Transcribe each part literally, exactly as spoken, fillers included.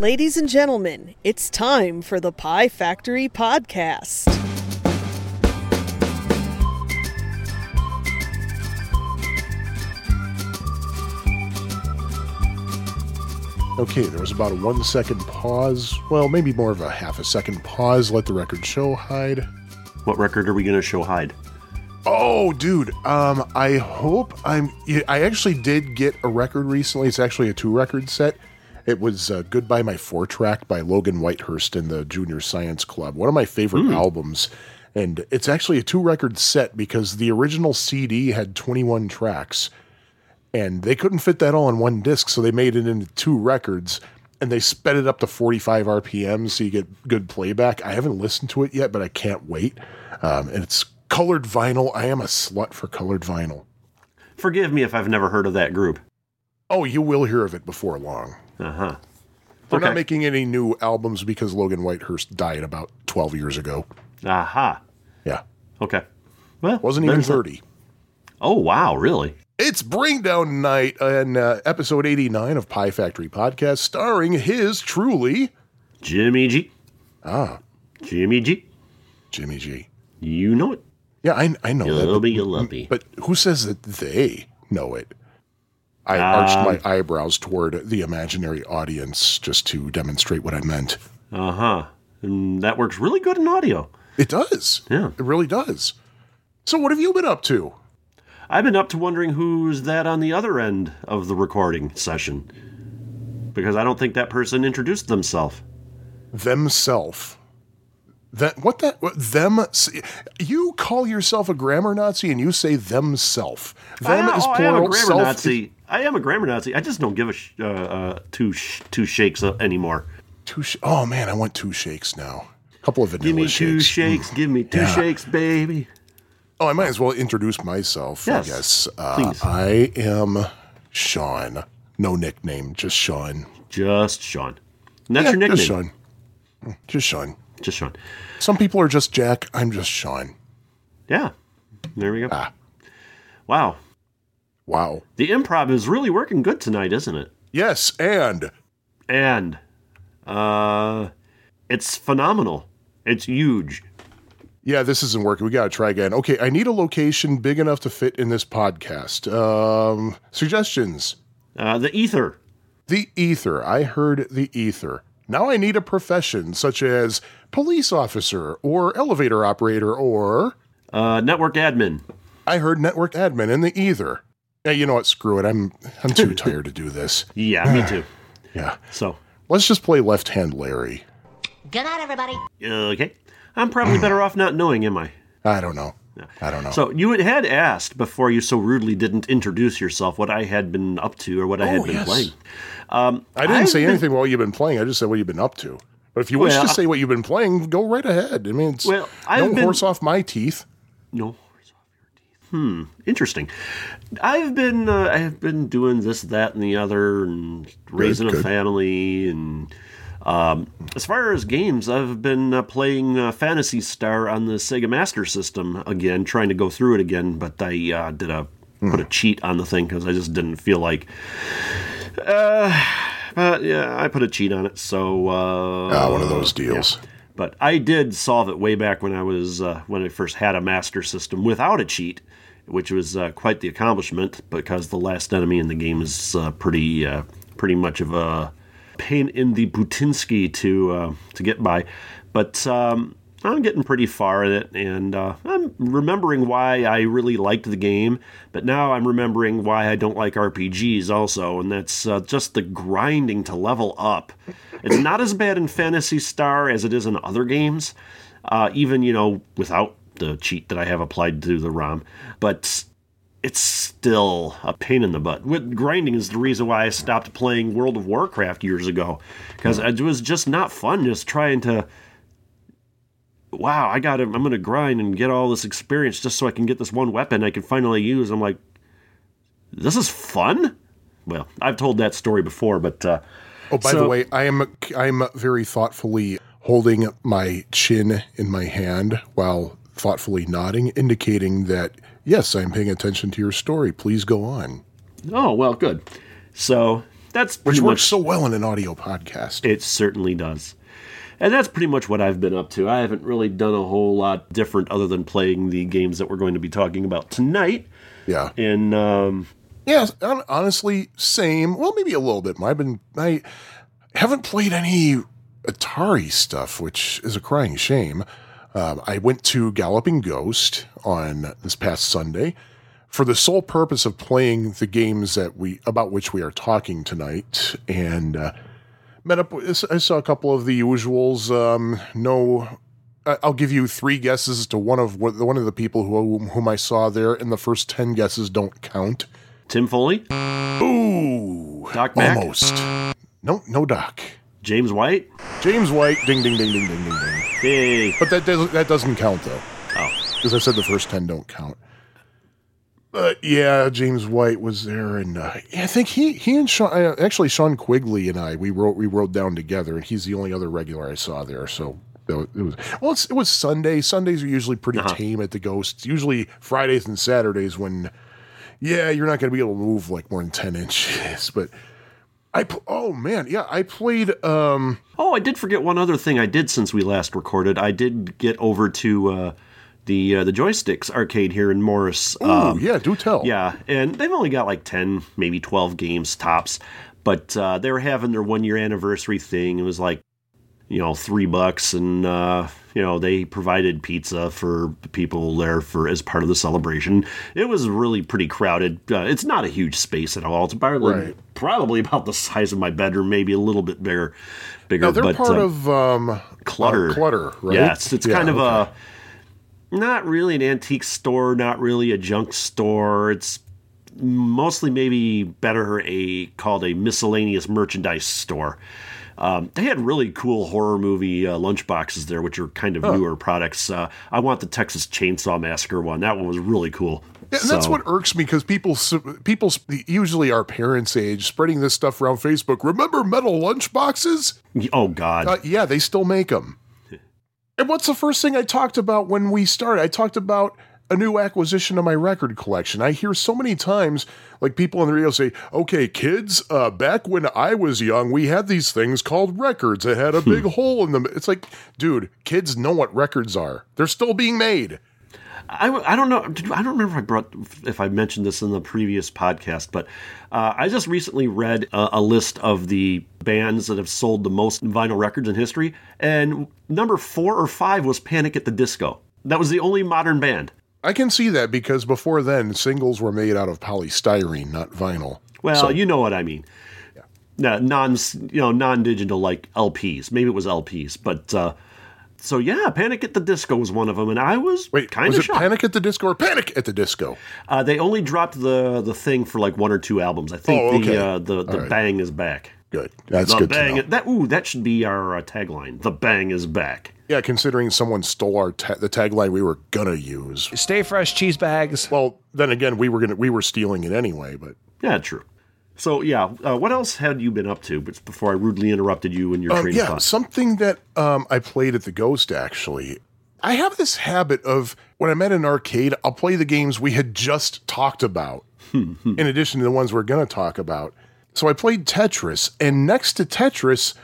Ladies and gentlemen, it's time for the Pie Factory Podcast. Okay, there was about a one second pause. Well, maybe more of a half a second pause. Let the record show hide. What record are we going to show hide? Oh, dude, um, I hope I'm... I actually did get a record recently. It's actually a two-record set. It was uh, Goodbye My Four-Track by Logan Whitehurst and the Junior Science Club. One of my favorite mm. albums. And it's actually a two-record set because the original C D had twenty-one tracks. And they couldn't fit that all on one disc, so they made it into two records. And they sped it up to forty-five R P Ms so you get good playback. I haven't listened to it yet, but I can't wait. Um, and it's colored vinyl. I am a slut for colored vinyl. Forgive me if I've never heard of that group. Oh, you will hear of it before long. Uh-huh. They're okay. Not making any new albums because Logan Whitehurst died about twelve years ago. Aha. Uh-huh. Yeah. Okay. Well, wasn't even thirty. A... Oh, wow, really? It's Bring Down Night and uh, episode eighty-nine of Pie Factory Podcast starring his truly... Jimmy G. Ah. Jimmy G. Jimmy G. You know it. Yeah, I, I know Gillespie, that. Gillespie. But who says that they know it? I um, arched my eyebrows toward the imaginary audience just to demonstrate what I meant. Uh-huh. And that works really good in audio. It does. Yeah. It really does. So what have you been up to? I've been up to wondering who's that on the other end of the recording session. Because I don't think that person introduced themselves. Themself. That what that what, them you call yourself a grammar Nazi and you say themself. Them I, is oh, plural. I am a grammar self Nazi. Is, I am a grammar Nazi. I just don't give a sh- uh, uh, two sh- two shakes anymore. Two sh- oh man, I want two shakes now. A couple of vanilla give me shakes. Two shakes. Mm. Give me two yeah. shakes, baby. Oh, I might as well introduce myself. Yes, I guess. Uh, please. I am Sean. No nickname, just Sean. Just Sean. And that's yeah, your nickname. Just Sean. Just Sean. Just Sean. Some people are just Jack. I'm just Sean. Yeah. There we go. Ah. Wow. Wow. The improv is really working good tonight, isn't it? Yes. And. And. Uh, it's phenomenal. It's huge. Yeah, this isn't working. We got to try again. Okay. I need a location big enough to fit in this podcast. Um, suggestions. Uh, the ether. The ether. I heard the ether. Now I need a profession such as police officer or elevator operator or... Uh, network admin. I heard network admin in the ether. Hey, you know what? Screw it. I'm I'm too tired to do this. Yeah, me too. Yeah. So let's just play Left Hand Larry. Good night, everybody. Okay. I'm probably better off not knowing, am I? I don't know. No. I don't know. So you had asked before you so rudely didn't introduce yourself what I had been up to or what I oh, had been yes. playing. Um, I didn't I've say been, anything while you've been playing. I just said what you've been up to. But if you well, wish to say what you've been playing, go right ahead. I mean, it's well, no been, horse off my teeth. No horse off your teeth. Hmm. Interesting. I've been uh, I've been doing this, that, and the other, and raising good, good. a family. And um, as far as games, I've been uh, playing uh, Phantasy Star on the Sega Master System again, trying to go through it again. But I uh, did a mm. put a cheat on the thing because I just didn't feel like... Uh, but yeah, I put a cheat on it, so uh, ah, one of those deals. Yeah. But I did solve it way back when I was uh, when I first had a Master System without a cheat, which was uh, quite the accomplishment because the last enemy in the game is uh, pretty uh, pretty much of a pain in the Butinsky to uh, to get by. But um, I'm getting pretty far in it, and uh, I'm remembering why I really liked the game, but now I'm remembering why I don't like R P Gs also, and that's uh, just the grinding to level up. It's not as bad in Phantasy Star as it is in other games, uh, even, you know, without the cheat that I have applied to the ROM, but it's still a pain in the butt. With grinding is the reason why I stopped playing World of Warcraft years ago, because it was just not fun just trying to... Wow, I got it. I'm going to grind and get all this experience just so I can get this one weapon I can finally use. I'm like, this is fun? Well, I've told that story before, but... Uh, oh, by so, the way, I am I'm very thoughtfully holding my chin in my hand while thoughtfully nodding, indicating that, yes, I'm paying attention to your story. Please go on. Oh, well, good. So, That's Which works much, so well in an audio podcast. It certainly does. And that's pretty much what I've been up to. I haven't really done a whole lot different other than playing the games that we're going to be talking about tonight. Yeah. And, um... yeah, honestly, same. Well, maybe a little bit. I've been... I haven't played any Atari stuff, which is a crying shame. Um, I went to Galloping Ghost on this past Sunday for the sole purpose of playing the games that we about which we are talking tonight, and uh, met up with, I saw a couple of the usuals. Um, no, I'll give you three guesses to one of one of the people who whom I saw there, and the first ten guesses don't count. Tim Foley. Ooh, Doc Mack. Almost. No, no Doc. James White. James White. Ding, ding, ding, ding, ding, ding, ding. Hey. But that doesn't that doesn't count though. Oh, because I said the first ten don't count. But yeah, James White was there, and uh, I think he he and Sean actually Sean Quigley and I we wrote we rode down together, and he's the only other regular I saw there. So it was well, it's, it was Sunday. Sundays are usually pretty uh-huh. tame at the Ghost. Usually Fridays and Saturdays when yeah you're not going to be able to move like more than ten inches. But I pl- oh man yeah I played. Um, oh, I did forget one other thing I did since we last recorded. I did get over to. Uh, The uh, the joysticks arcade here in Morris. Oh um, yeah, do tell. Yeah, and they've only got like ten, maybe twelve games tops. But uh, they were having their one year anniversary thing. It was like, you know, three bucks, and uh, you know they provided pizza for people there for as part of the celebration. It was really pretty crowded. Uh, it's not a huge space at all. It's probably right. probably about the size of my bedroom, maybe a little bit bigger. Bigger. No, they're but, part um, of um, Clutter. Uh, Clutter, right? Yeah, it's, it's yeah, kind of okay. a. Not really an antique store, not really a junk store. It's mostly maybe better a called a miscellaneous merchandise store. Um, they had really cool horror movie uh, lunchboxes there, which are kind of oh. newer products. Uh, I want the Texas Chainsaw Massacre one. That one was really cool. Yeah, and so. That's what irks me, because people, people usually our parents' age, spreading this stuff around Facebook. Remember metal lunchboxes? Oh, God. Uh, yeah, they still make them. And what's the first thing I talked about when we started? I talked about a new acquisition of my record collection. I hear so many times, like people on the radio say, okay, kids, uh, back when I was young, we had these things called records that had a big hole in them. It's like, dude, kids know what records are. They're still being made. I, I don't know. I don't remember if I brought if I mentioned this in the previous podcast, but uh, I just recently read a, a list of the bands that have sold the most vinyl records in history, and number four or five was Panic at the Disco. That was the only modern band. I can see that, because before then, singles were made out of polystyrene, not vinyl. Well, so. You know what I mean. Yeah. Non, you know, non-digital like L Ps. Maybe it was L Ps, but. Uh, So, yeah, Panic at the Disco was one of them, and I was Wait, kind was of shocked. Panic at the Disco or Panic at the Disco? Uh, they only dropped the the thing for like one or two albums. I think oh, okay. the uh, the, the right. Bang is back. Good. That's the good bang to know. That, ooh, that should be our uh, tagline. The Bang is back. Yeah, considering someone stole our ta- the tagline we were going to use. Stay fresh, cheese bags. Well, then again, we were gonna we were stealing it anyway, but... Yeah, true. So, yeah, uh, what else had you been up to before I rudely interrupted you in your um, train yeah, of thought? Something that um, I played at the Ghost, actually. I have this habit of, when I'm at an arcade, I'll play the games we had just talked about, in addition to the ones we're going to talk about. So I played Tetris, and next to Tetris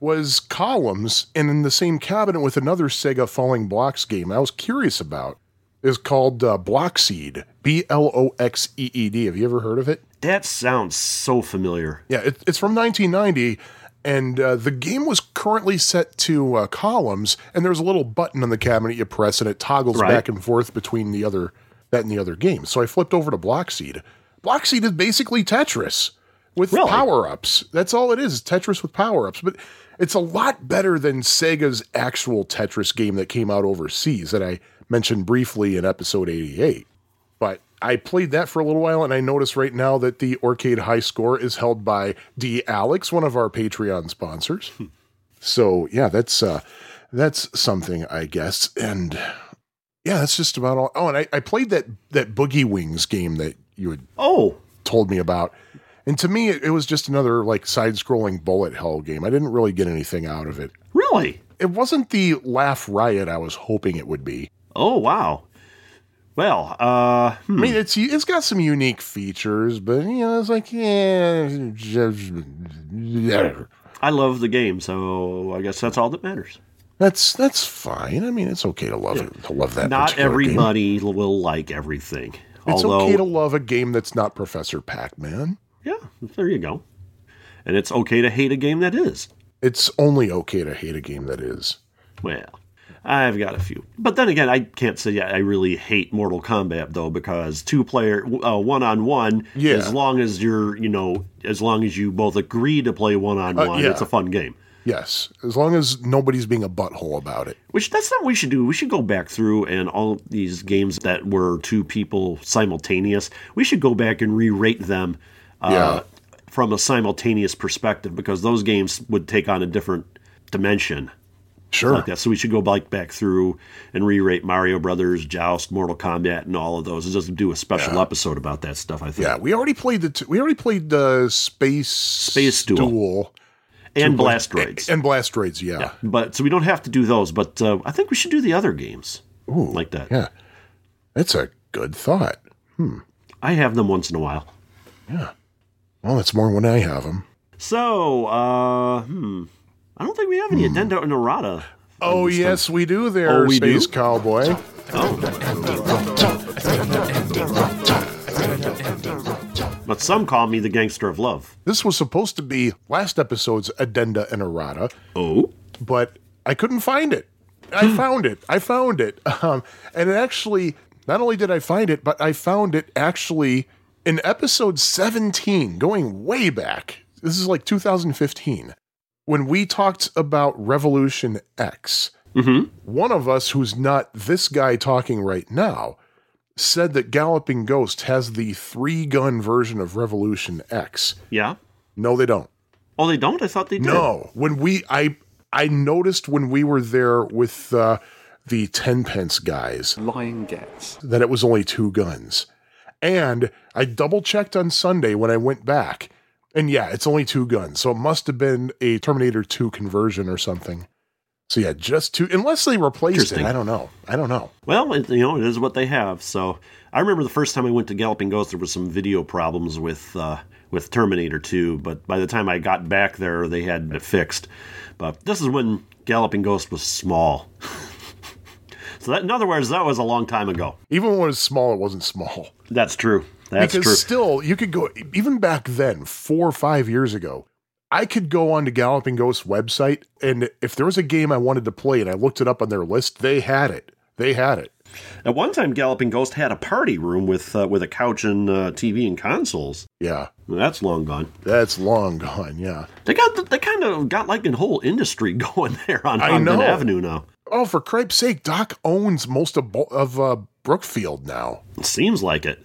was Columns, and in the same cabinet with another Sega Falling Blocks game I was curious about. It's called uh, Bloxeed, B L O X E E D. Have you ever heard of it? That sounds so familiar. Yeah, it, it's from nineteen ninety, and uh, the game was currently set to uh, Columns, and there's a little button on the cabinet you press, and it toggles right. back and forth between the other that and the other game. So I flipped over to Bloxeed. Bloxeed is basically Tetris with really? power-ups. That's all it is, Tetris with power-ups. But it's a lot better than Sega's actual Tetris game that came out overseas that I mentioned briefly in episode eighty-eight. But I played that for a little while, and I notice right now that the Aurcade High Score is held by D. Alex, one of our Patreon sponsors. Hmm. So, yeah, that's uh, that's something, I guess. And, yeah, that's just about all. Oh, and I, I played that, that Boogie Wings game that you had oh. told me about. And to me, it, it was just another, like, side-scrolling bullet hell game. I didn't really get anything out of it. Really? It wasn't the laugh riot I was hoping it would be. Oh, wow. Well, uh, hmm. I mean, it's it's got some unique features, but you know, it's like yeah. I love the game, so I guess that's all that matters. That's that's fine. I mean, it's okay to love yeah. it, to love that. Not everybody game. will like everything. It's Although, okay to love a game that's not Professor Pac-Man. Yeah, there you go. And it's okay to hate a game that is. It's only okay to hate a game that is. Well, I've got a few. But then again, I can't say I really hate Mortal Kombat, though, because two-player, uh, one-on-one, yeah. as long as you're, you know, as long as you both agree to play one-on-one, uh, yeah. it's a fun game. Yes, as long as nobody's being a butthole about it. Which, that's not what we should do. We should go back through and all these games that were two people simultaneous, we should go back and re-rate them uh, yeah. from a simultaneous perspective, because those games would take on a different dimension. Sure. Like that. So we should go back, back through and re-rate Mario Brothers, Joust, Mortal Kombat, and all of those, and just do a special yeah. episode about that stuff, I think. Yeah, we already played the t- we already played uh, Space, Space Duel. Duel. And Blastoids. And Blastoids, yeah. yeah. But so we don't have to do those, but uh, I think we should do the other games Ooh, like that. Yeah. That's a good thought. Hmm. I have them once in a while. Yeah. Well, that's more when I have them. So, uh, hmm. I don't think we have any hmm. addenda and errata. Oh, yes, stuff. we do there, oh, we Space do? Cowboy. Oh. But some call me the gangster of love. This was supposed to be last episode's addenda and errata. Oh. But I couldn't find it. I found it. I found it. Um, and it actually, not only did I find it, but I found it actually in episode seventeen, going way back. This is like two thousand fifteen, when we talked about Revolution X. Mm-hmm. One of us, who's not this guy talking right now, said that Galloping Ghost has the three-gun version of Revolution X. Yeah. No, they don't. Oh, they don't? I thought they did. No. When we, I I noticed when we were there with uh, the ten-pence guys. Lying gets. That it was only two guns. And I double-checked on Sunday when I went back. And yeah, it's only two guns. So it must have been a Terminator two conversion or something. So yeah, just two, unless they replaced it. I don't know. I don't know. Well, it, you know, it is what they have. So I remember the first time I went to Galloping Ghost, there was some video problems with uh, with Terminator two, but by the time I got back there, they had it fixed. But this is when Galloping Ghost was small. So that, in other words, that was a long time ago. Even when it was small, it wasn't small. That's true. That's because true. Because still, you could go, even back then, four or five years ago, I could go on to Galloping Ghost's website, and if there was a game I wanted to play and I looked it up on their list, they had it. They had it. At one time, Galloping Ghost had a party room with uh, with a couch and uh, T V and consoles. Yeah. That's long gone. That's long gone, yeah. They got they kind of got like a whole industry going there on Ogden Avenue now. Oh, for cripe's sake, Doc owns most of, of uh, Brookfield now. It seems like it.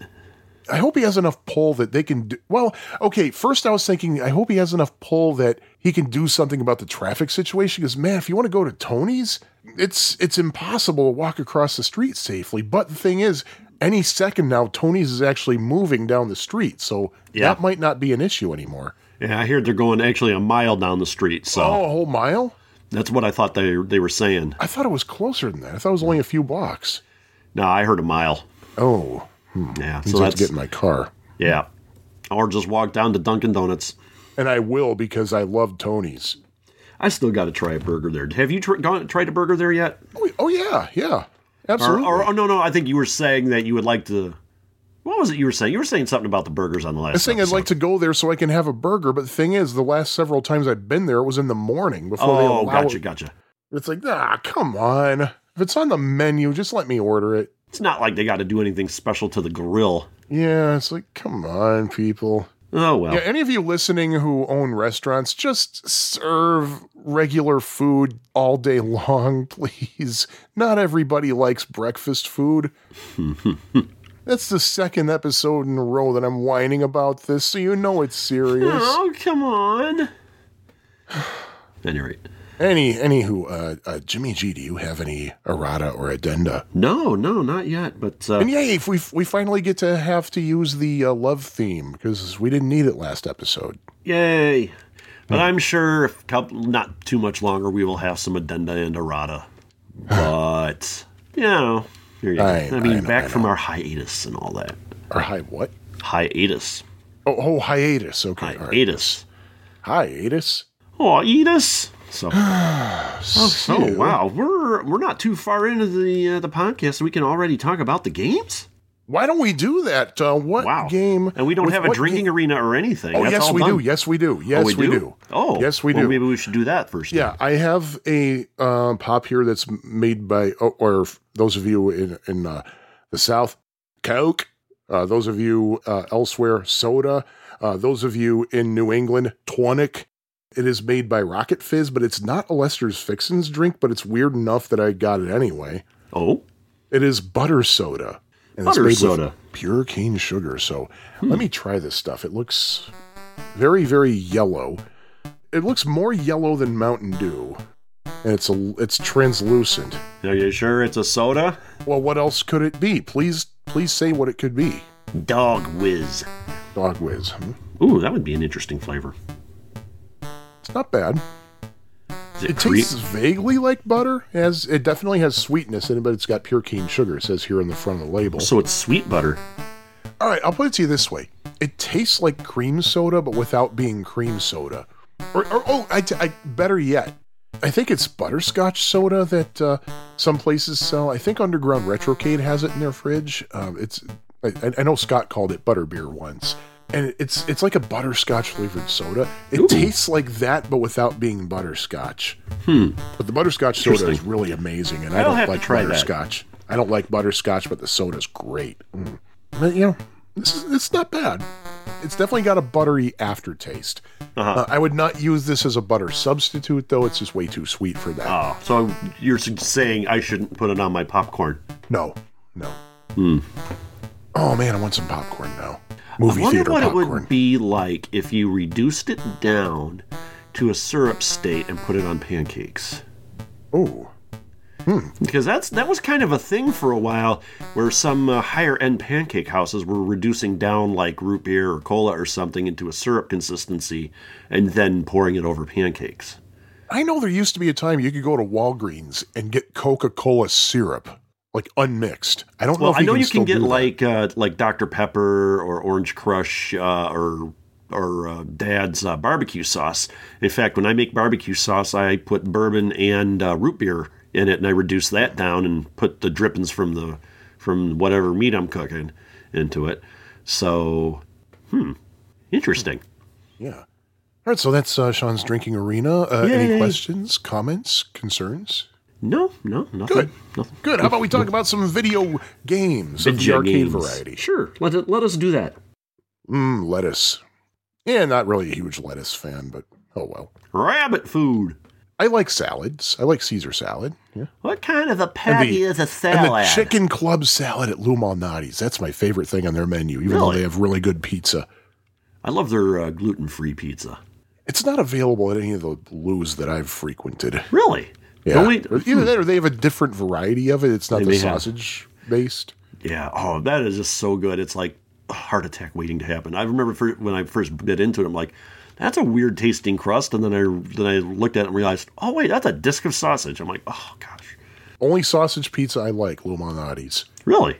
I hope he has enough pull that they can do... Well, okay, first I was thinking, I hope he has enough pull that he can do something about the traffic situation, because, man, if you want to go to Tony's, it's it's impossible to walk across the street safely. But the thing is, any second now, Tony's is actually moving down the street, so yeah. that might not be an issue anymore. Yeah, I heard they're going actually a mile down the street, so... Oh, a whole mile? That's what I thought they they were saying. I thought it was closer than that. I thought it was only a few blocks. No, I heard a mile. Oh, Hmm. Yeah, so that's get in my car. Yeah, or just walk down to Dunkin' Donuts. And I will, because I love Tony's. I still got to try a burger there. Have you tr- gone, tried a burger there yet? Oh, oh yeah, yeah, absolutely. Or, or, or no, no, I think you were saying that you would like to. What was it you were saying? You were saying something about the burgers on the last. I was saying episode. I'd like to go there so I can have a burger. But the thing is, the last several times I've been there, it was in the morning before oh, they allow. Oh, gotcha, it. gotcha. It's like, nah, come on. If it's on the menu, just let me order it. It's not like they got to do anything special to the grill. Yeah, it's like, come on, people. Oh, well. Yeah, any of you listening who own restaurants, just serve regular food all day long, please. Not everybody likes breakfast food. That's the second episode in a row that I'm whining about this, so you know it's serious. Oh, come on. Anyway. Any, anywho, uh, uh, Jimmy G, do you have any errata or addenda? No, no, not yet. But uh, and yay, if we we finally get to have to use the uh, love theme, because we didn't need it last episode. Yay! But mm. I'm sure, if couple, not too much longer, we will have some addenda and errata. But you know, Period. I, I mean, I know, back I from our hiatus and all that. Our hi what? Hiatus. Oh, oh hiatus. Okay. Hiatus. Right. Hiatus. Oh, hiatus. So, oh, so wow, we're we're not too far into the uh, the podcast, so we can already talk about the games. Why don't we do that? Uh, what wow. game? And we don't have a drinking game? arena or anything. Oh, That's yes, all we done. do. Yes, we do. Yes, oh, we, we do? do. Oh, yes, we well, do. Maybe we should do that first. Yeah, time. I have a uh, pop here that's made by, or those of you in, in uh, the South, Coke. Uh, those of you uh, elsewhere, soda. Uh, those of you in New England, tonic. It is made by Rocket Fizz, but it's not a Lester's Fixin's drink, but it's weird enough that I got it anyway. Oh? It is butter soda. And butter it's made soda. With pure cane sugar. So hmm. let me try this stuff. It looks very, very yellow. It looks more yellow than Mountain Dew. And it's a, it's translucent. Are you sure it's a soda? Well, what else could it be? Please, please say what it could be. Dog Whiz. Dog Whiz. Hmm? Ooh, that would be an interesting flavor. It's not bad. It, it tastes cre- vaguely like butter. It, has, it definitely has sweetness in it, but it's got pure cane sugar, it says here on the front of the label. So it's sweet butter. All right, I'll put it to you this way. It tastes like cream soda, but without being cream soda. Or, or oh, I, I, better yet, I think it's butterscotch soda that uh, some places sell. I think Underground Retrocade has it in their fridge. Um, it's I, I know Scott called it butterbeer once. And it's it's like a butterscotch flavored soda. It Ooh. tastes like that, but without being butterscotch. Hmm. But the butterscotch soda is really amazing, and I don't like butterscotch. That. I don't like butterscotch, but the soda's great. Mm. But you know, this is it's not bad. It's definitely got a buttery aftertaste. Uh-huh. Uh, I would not use this as a butter substitute, though. It's just way too sweet for that. Oh, so you're saying I shouldn't put it on my popcorn? No, no. Hmm. Oh man, I want some popcorn now. Movie I wonder theater what popcorn. It would be like if you reduced it down to a syrup state and put it on pancakes. Oh. Hmm. Because that's that was kind of a thing for a while where some uh, higher-end pancake houses were reducing down like root beer or cola or something into a syrup consistency and then pouring it over pancakes. I know there used to be a time you could go to Walgreens and get Coca-Cola syrup. Like unmixed. I don't well, know if you I know can you still can get like uh, like Doctor Pepper or Orange Crush uh, or or uh, Dad's uh, barbecue sauce. In fact, when I make barbecue sauce, I put bourbon and uh, root beer in it, and I reduce that down and put the drippings from the from whatever meat I'm cooking into it. So, hmm, interesting. Yeah. All right. So that's uh, Sean's drinking arena. Uh, any questions, comments, concerns? No, no, nothing. Good. Nothing. Good. How about we talk about some video games video of the arcade games. variety? Sure. Let it, let us do that. Mmm, lettuce. Yeah, not really a huge lettuce fan, but oh well. Rabbit food. I like salads. I like Caesar salad. Yeah. What kind of a patty the, is a salad? And the chicken club salad at Lou Malnati's. That's my favorite thing on their menu, even really? though they have really good pizza. I love their uh, gluten-free pizza. It's not available at any of the Lou's that I've frequented. Really? Yeah, only, either that or they have a different variety of it. It's not the sausage have. based. Yeah. Oh, that is just so good. It's like a heart attack waiting to happen. I remember for, when I first bit into it, I'm like, that's a weird tasting crust. And then I then I looked at it and realized, oh, wait, that's a disc of sausage. I'm like, oh, gosh. Only sausage pizza I like, Lou Malnati's. Really?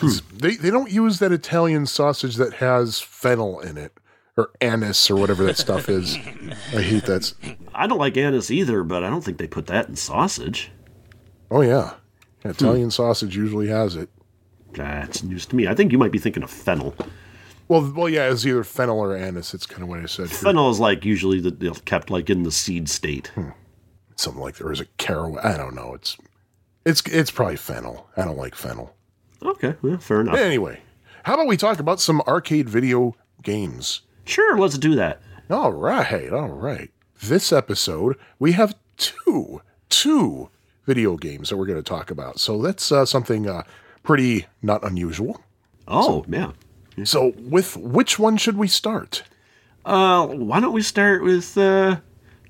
Hmm. They, they don't use that Italian sausage that has fennel in it. Or anise or whatever that stuff is. I hate that. I don't like anise either, but I don't think they put that in sausage. Oh, yeah. Italian hmm. sausage usually has it. That's news to me. I think you might be thinking of fennel. Well, well, yeah, it's either fennel or anise. It's kind of what I said. Fennel here. is like usually the, you know, kept like in the seed state. Hmm. Something like there is a caraway. I don't know. It's, it's, it's probably fennel. I don't like fennel. Okay, well, fair enough. Anyway, how about we talk about some arcade video games? Sure, let's do that. All right, all right. This episode, we have two, two video games that we're going to talk about. So that's uh, something uh, pretty not unusual. Oh, so, yeah. yeah. So with which one should we start? Uh, why don't we start with uh,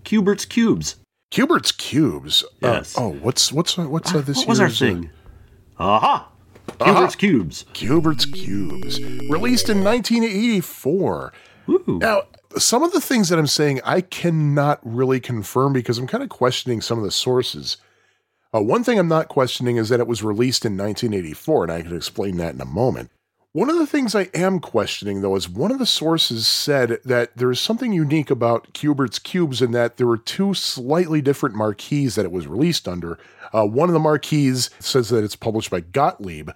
Q*bert's Cubes? Q*bert's Cubes? Yes. Uh, oh, what's what's what's uh, this? What was our thing? Aha! Uh, uh-huh. Q*bert's Cubes. Q*bert's Cubes, released in nineteen eighty-four. Ooh. Now, some of the things that I'm saying, I cannot really confirm because I'm kind of questioning some of the sources. Uh, one thing I'm not questioning is that it was released in nineteen eighty-four, and I can explain that in a moment. One of the things I am questioning, though, is one of the sources said that there is something unique about Q*bert's cubes in that there were two slightly different marques that it was released under. Uh, one of the marques says that it's published by Gottlieb.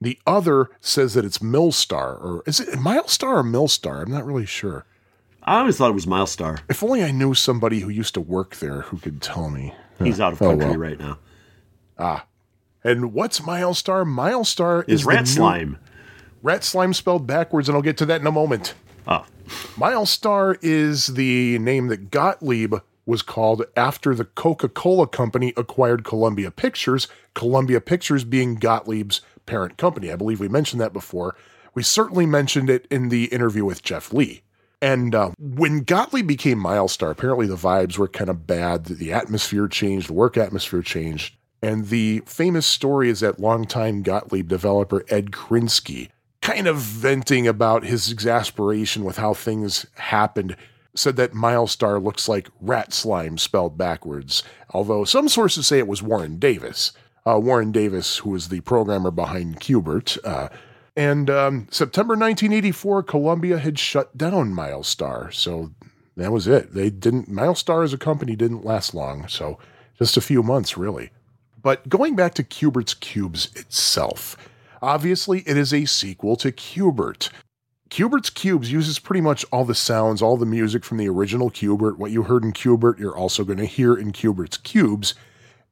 The other says that it's Mylstar, or is it Mylstar or Mylstar? I'm not really sure. I always thought it was Mylstar. If only I knew somebody who used to work there who could tell me. He's out of country oh, well. right now. Ah. And what's Mylstar? Mylstar is, is rat slime. Rat slime spelled backwards, and I'll get to that in a moment. Oh. Mylstar is the name that Gottlieb was called after the Coca-Cola Company acquired Columbia Pictures, Columbia Pictures being Gottlieb's parent company. I believe we mentioned that before. We certainly mentioned it in the interview with Jeff Lee. And uh, when Gottlieb became Mylstar, apparently the vibes were kind of bad. The atmosphere changed, the work atmosphere changed. And the famous story is that longtime Gottlieb developer Ed Krinsky, kind of venting about his exasperation with how things happened, said that Mylstar looks like rat slime spelled backwards, although some sources say it was Warren Davis. Uh, Warren Davis, who was the programmer behind Q*bert. Uh, and um, September nineteen eighty-four, Columbia had shut down Mylstar, so that was it. They didn't. Mylstar as a company didn't last long, so just a few months, really. But going back to Q*bert's cubes itself, obviously it is a sequel to Q*bert. Q*bert's cubes uses pretty much all the sounds, all the music from the original Q*bert. What you heard in Q*bert, you're also going to hear in Q*bert's cubes,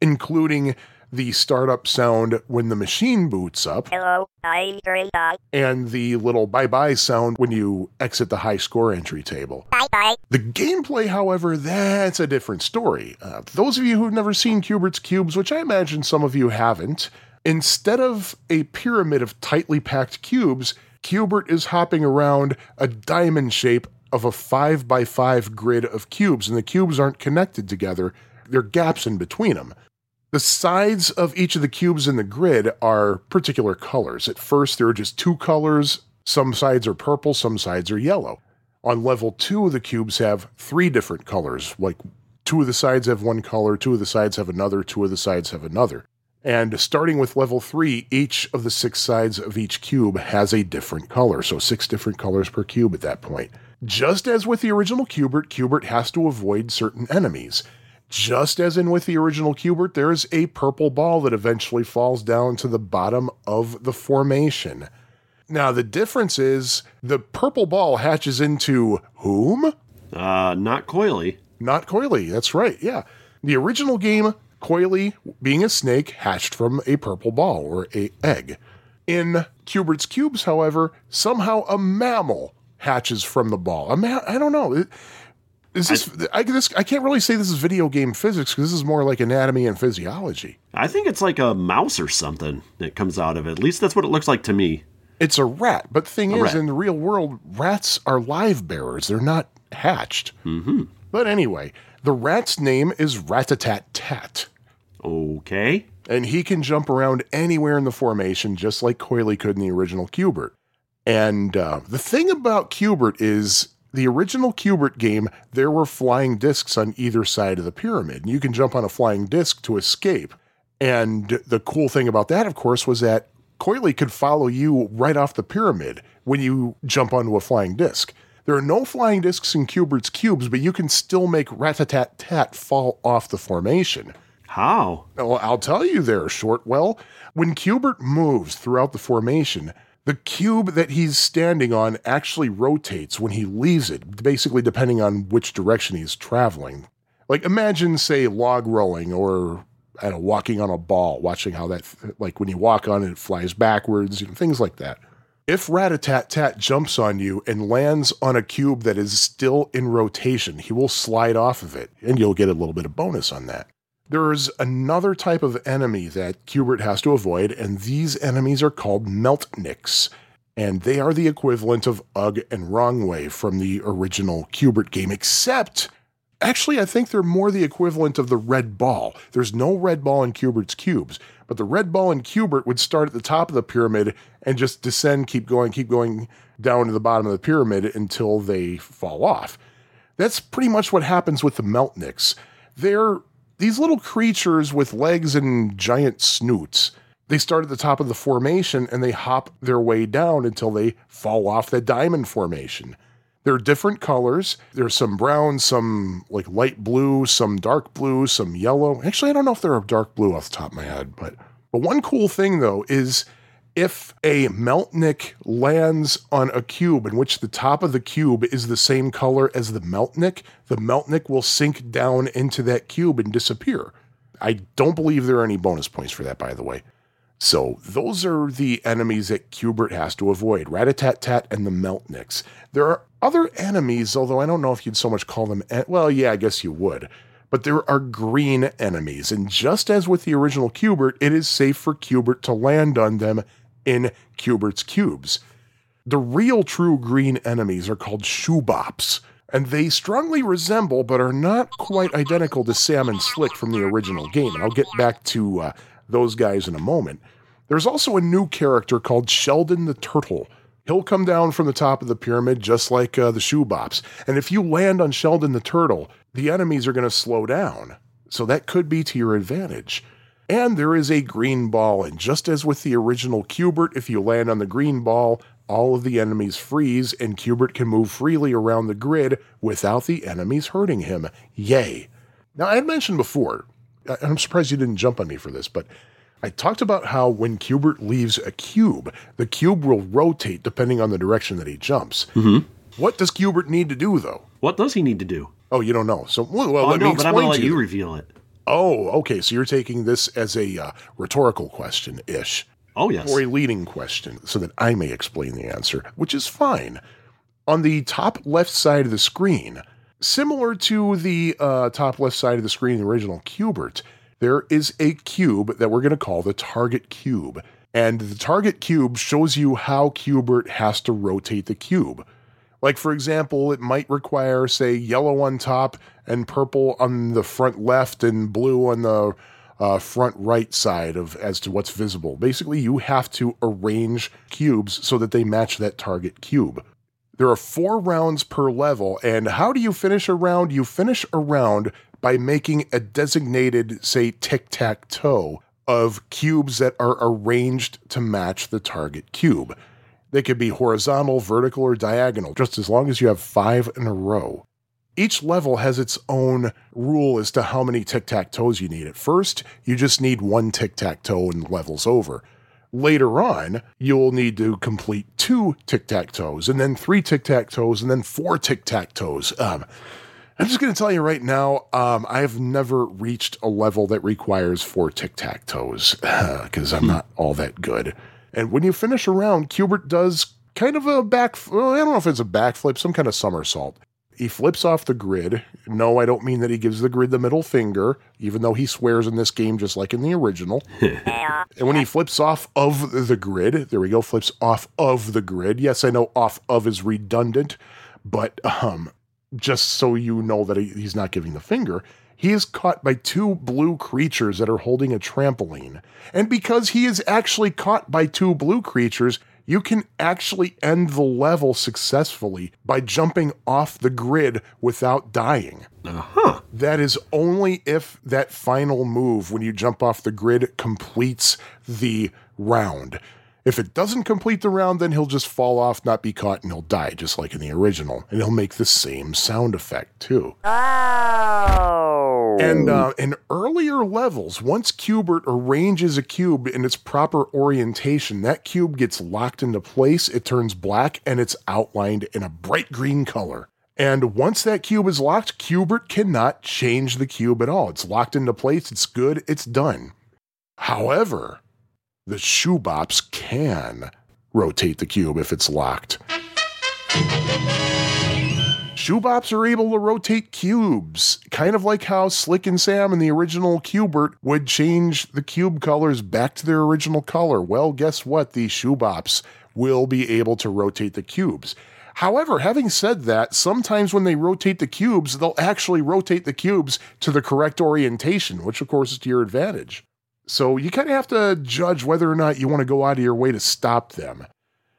including the startup sound when the machine boots up. Hello, I'm Terry Doerzaph. And the little bye-bye sound when you exit the high score entry table. Bye-bye. The gameplay, however, that's a different story. Uh, those of you who've never seen Q*bert's cubes, which I imagine some of you haven't, instead of a pyramid of tightly packed cubes, Q*bert is hopping around a diamond shape of a five by five grid of cubes, and the cubes aren't connected together. There are gaps in between them. The sides of each of the cubes in the grid are particular colors. At first, there are just two colors. Some sides are purple, some sides are yellow. On level two, the cubes have three different colors. Like, two of the sides have one color, two of the sides have another, two of the sides have another. And starting with level three, each of the six sides of each cube has a different color. So six different colors per cube at that point. Just as with the original Q*bert, Q*bert has to avoid certain enemies. Just as in with the original Q*bert, there is a purple ball that eventually falls down to the bottom of the formation. Now, the difference is the purple ball hatches into whom? Uh, not Coily. Not Coily, that's right, yeah. The original game, Coily, being a snake, hatched from a purple ball or a egg. In Q*bert's cubes, however, somehow a mammal hatches from the ball. A ma- I don't know. It- Is this I, I, this? I can't really say this is video game physics because this is more like anatomy and physiology. I think it's like a mouse or something that comes out of it. At least that's what it looks like to me. It's a rat. But the thing a is, rat. in the real world, rats are live bearers. They're not hatched. Mm-hmm. But anyway, the rat's name is Rat-a-tat-tat. Okay. And he can jump around anywhere in the formation, just like Coily could in the original Q*bert. And uh, the thing about Q*bert is, the original Q*bert game, there were flying discs on either side of the pyramid, and you can jump on a flying disc to escape. And the cool thing about that, of course, was that Coily could follow you right off the pyramid when you jump onto a flying disc. There are no flying discs in Q*bert's cubes, but you can still make Rat-a-tat-tat fall off the formation. How? Well, I'll tell you there, Shortwell. When Q*bert moves throughout the formation, the cube that he's standing on actually rotates when he leaves it, basically depending on which direction he's traveling. Like, imagine, say, log rolling or, I don't know, walking on a ball, watching how that, like, when you walk on it, it flies backwards, you know, things like that. If Rat-a-tat-tat jumps on you and lands on a cube that is still in rotation, he will slide off of it, and you'll get a little bit of bonus on that. There's another type of enemy that Q*bert has to avoid, and these enemies are called Meltniks, and they are the equivalent of Ugg and Wrongway from the original Q*bert game, except, actually, I think they're more the equivalent of the red ball. There's no red ball in Q*bert's cubes, but the red ball in Q*bert would start at the top of the pyramid and just descend, keep going, keep going down to the bottom of the pyramid until they fall off. That's pretty much what happens with the Meltniks. They're These little creatures with legs and giant snoots, they start at the top of the formation and they hop their way down until they fall off the diamond formation. They're different colors. There's some brown, some like light blue, some dark blue, some yellow. Actually, I don't know if they're a dark blue off the top of my head, but, but one cool thing though is if a Meltnick lands on a cube in which the top of the cube is the same color as the Meltnick, the Meltnick will sink down into that cube and disappear. I don't believe there are any bonus points for that, by the way. So those are the enemies that Q*bert has to avoid, Rat-a-tat-tat and the Meltnicks. There are other enemies, although I don't know if you'd so much call them... En- well, yeah, I guess you would. But there are green enemies, and just as with the original Q*bert, it is safe for Q*bert to land on them in Q*bert's cubes. The real true green enemies are called Shoebops, and they strongly resemble but are not quite identical to Sam and Slick from the original game, and I'll get back to uh, those guys in a moment. There's also a new character called Sheldon the Turtle. He'll come down from the top of the pyramid just like uh, the Shoebops, and if you land on Sheldon the Turtle, the enemies are going to slow down, so that could be to your advantage. And there is a green ball, and just as with the original Q*bert, if you land on the green ball, all of the enemies freeze, and Q*bert can move freely around the grid without the enemies hurting him. Yay! Now, I had mentioned before, I'm surprised you didn't jump on me for this, but I talked about how when Q*bert leaves a cube, the cube will rotate depending on the direction that he jumps. Mm-hmm. What does Q*bert need to do, though? What does he need to do? Oh, you don't know. So, well, well oh, let no, me explain but I'm gonna to you. I'm going to let you reveal it. Oh, okay. So you're taking this as a uh, rhetorical question-ish. Oh, yes. Or a leading question so that I may explain the answer, which is fine. On the top left side of the screen, similar to the uh, top left side of the screen in the original Q*bert, there is a cube that we're going to call the target cube. And the target cube shows you how Q*bert has to rotate the cube. Like, for example, it might require, say, yellow on top and purple on the front left and blue on the uh, front right side of as to what's visible. Basically, you have to arrange cubes so that they match that target cube. There are four rounds per level, and how do you finish a round? You finish a round by making a designated, say, tic-tac-toe of cubes that are arranged to match the target cube. They could be horizontal, vertical, or diagonal, just as long as you have five in a row. Each level has its own rule as to how many tic-tac-toes you need. At first, you just need one tic-tac-toe and the level's over. Later on, you'll need to complete two tic-tac-toes, and then three tic-tac-toes, and then four tic-tac-toes. Um, I'm just going to tell you right now, um, I've never reached a level that requires four tic-tac-toes, because I'm not all that good. And when you finish a round, Q*bert does kind of a back... Well, I don't know if it's a backflip, some kind of somersault. He flips off the grid. No, I don't mean that he gives the grid the middle finger, even though he swears in this game just like in the original. And when he flips off of the grid... There we go, flips off of the grid. Yes, I know off of is redundant, but um, just so you know that he, he's not giving the finger... He is caught by two blue creatures that are holding a trampoline. And because he is actually caught by two blue creatures, you can actually end the level successfully by jumping off the grid without dying. Uh-huh. That is only if that final move, when you jump off the grid, completes the round. If it doesn't complete the round, then he'll just fall off, not be caught, and he'll die, just like in the original. And he'll make the same sound effect, too. Oh! And uh, in earlier levels, once Q*bert arranges a cube in its proper orientation, that cube gets locked into place, it turns black, and it's outlined in a bright green color. And once that cube is locked, Q*bert cannot change the cube at all. It's locked into place, it's good, it's done. However... the Shoebops can rotate the cube if it's locked. Shoebops are able to rotate cubes, kind of like how Slick and Sam in the original Q*bert would change the cube colors back to their original color. Well, guess what? The Shoebops will be able to rotate the cubes. However, having said that, sometimes when they rotate the cubes, they'll actually rotate the cubes to the correct orientation, which of course is to your advantage. So you kind of have to judge whether or not you want to go out of your way to stop them.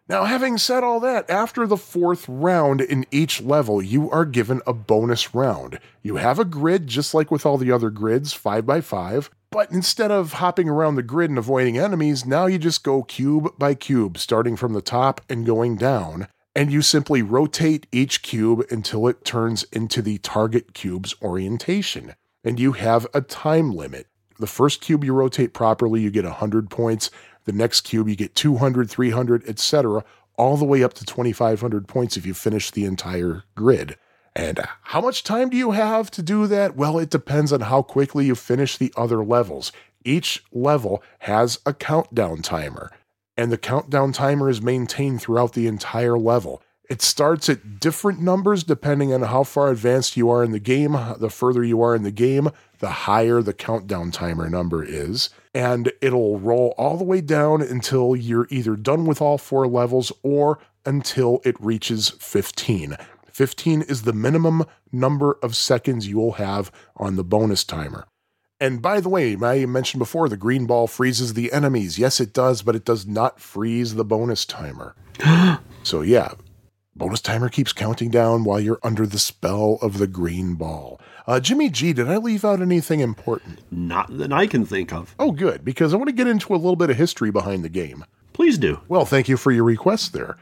Now, having said all that, after the fourth round in each level, you are given a bonus round. You have a grid, just like with all the other grids, five by five, but instead of hopping around the grid and avoiding enemies, now you just go cube by cube, starting from the top and going down, and you simply rotate each cube until it turns into the target cube's orientation, and you have a time limit. The first cube you rotate properly, you get one hundred points. The next cube, you get two hundred, three hundred, et cetera, all the way up to twenty-five hundred points if you finish the entire grid. And how much time do you have to do that? Well, it depends on how quickly you finish the other levels. Each level has a countdown timer, and the countdown timer is maintained throughout the entire level. It starts at different numbers depending on how far advanced you are in the game. The further you are in the game, the higher the countdown timer number is. And it'll roll all the way down until you're either done with all four levels or until it reaches fifteen. fifteen is the minimum number of seconds you will have on the bonus timer. And by the way, I mentioned before, the green ball freezes the enemies. Yes, it does, but it does not freeze the bonus timer. So yeah. Bonus timer keeps counting down while you're under the spell of the green ball. Uh, Jimmy G, did I leave out anything important? Not that I can think of. Oh, good, because I want to get into a little bit of history behind the game. Please do. Well, thank you for your request there.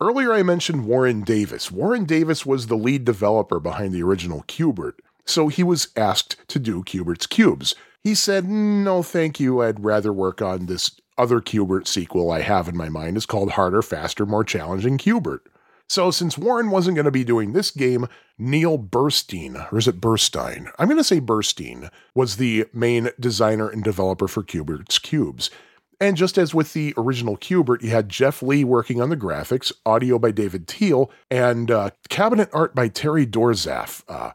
Earlier I mentioned Warren Davis. Warren Davis was the lead developer behind the original Q*bert, so he was asked to do Q*bert's Cubes. He said, no, thank you, I'd rather work on this other Q*bert sequel I have in my mind. It's called Harder, Faster, More Challenging Q*bert. So since Warren wasn't going to be doing this game, Neil Burstein, or is it Burstein? I'm going to say Burstein, was the main designer and developer for Q*bert's Cubes. And just as with the original Q*bert, you had Jeff Lee working on the graphics, audio by David Teal, and uh, cabinet art by Terry Doerzaph. Uh,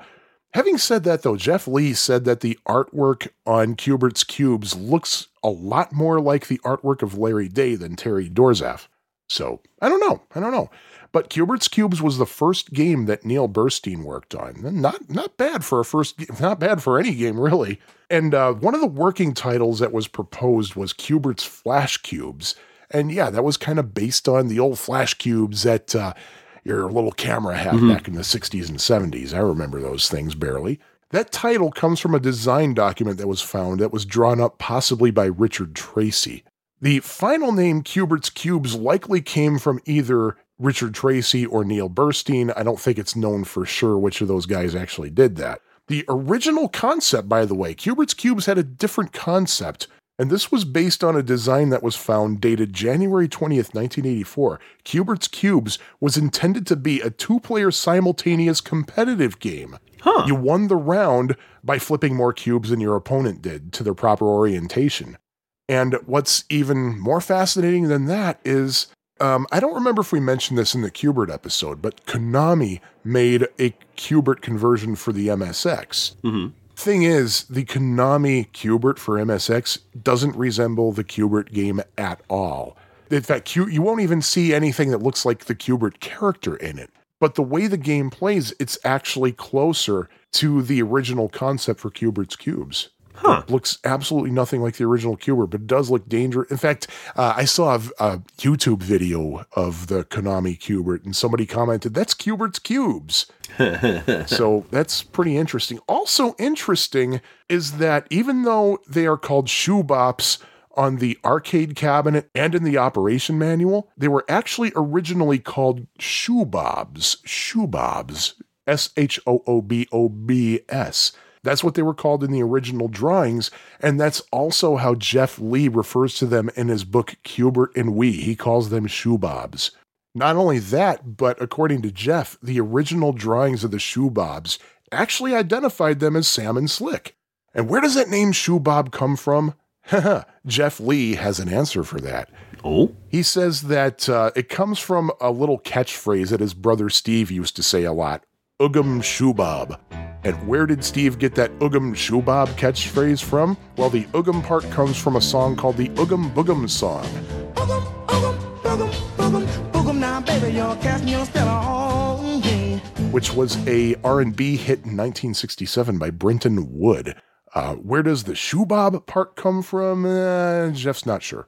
having said that, though, Jeff Lee said that the artwork on Q*bert's Cubes looks a lot more like the artwork of Larry Day than Terry Doerzaph. So, I don't know. I don't know. But Q*bert's Cubes was the first game that Neil Burstein worked on. Not not bad for a first game, not bad for any game, really. And uh, one of the working titles that was proposed was Q*bert's Flash Cubes. And yeah, that was kind of based on the old Flash Cubes that uh, your little camera had mm-hmm. back in the sixties and seventies. I remember those things barely. That title comes from a design document that was found that was drawn up possibly by Richard Tracy. The final name Q*bert's Cubes likely came from either Richard Tracy or Neil Burstein. I don't think it's known for sure which of those guys actually did that. The original concept, by the way, Q*bert's Cubes had a different concept, and this was based on a design that was found dated January twentieth, nineteen eighty-four. Q*bert's Cubes was intended to be a two-player simultaneous competitive game. Huh. You won the round by flipping more cubes than your opponent did to their proper orientation. And what's even more fascinating than that is... Um, I don't remember if we mentioned this in the Q*bert episode, but Konami made a Q*bert conversion for the M S X. Mm-hmm. Thing is, the Konami Q*bert for M S X doesn't resemble the Q*bert game at all. In fact, Q- you won't even see anything that looks like the Q*bert character in it. But the way the game plays, it's actually closer to the original concept for Q*bert's Cubes. Huh. It looks absolutely nothing like the original Q*bert, but it does look dangerous. In fact, uh, I saw a, a YouTube video of the Konami Q*bert, and somebody commented, that's Q*bert's Cubes. So that's pretty interesting. Also interesting is that even though they are called shoebops on the arcade cabinet and in the operation manual, they were actually originally called shoebobs. Shoebobs. S H O O B O B S. That's what they were called in the original drawings, and that's also how Jeff Lee refers to them in his book Q*bert and We. He calls them shoebobs. Not only that, but according to Jeff, the original drawings of the shoebobs actually identified them as Sam and Slick. And where does that name shoebob come from? Jeff Lee has an answer for that. Oh? He says that uh, it comes from a little catchphrase that his brother Steve used to say a lot, Uggum shoebob. And where did Steve get that Uggum shoebob catchphrase from? Well, the Uggum part comes from a song called the Uggum Boogum Song. Uggum, Uggum, Uggum, Uggum, Boogum now, baby, you're casting your spell on me. Which was a R and B hit in nineteen sixty-seven by Brenton Wood. Uh, where does the shoebob part come from? Uh, Jeff's not sure.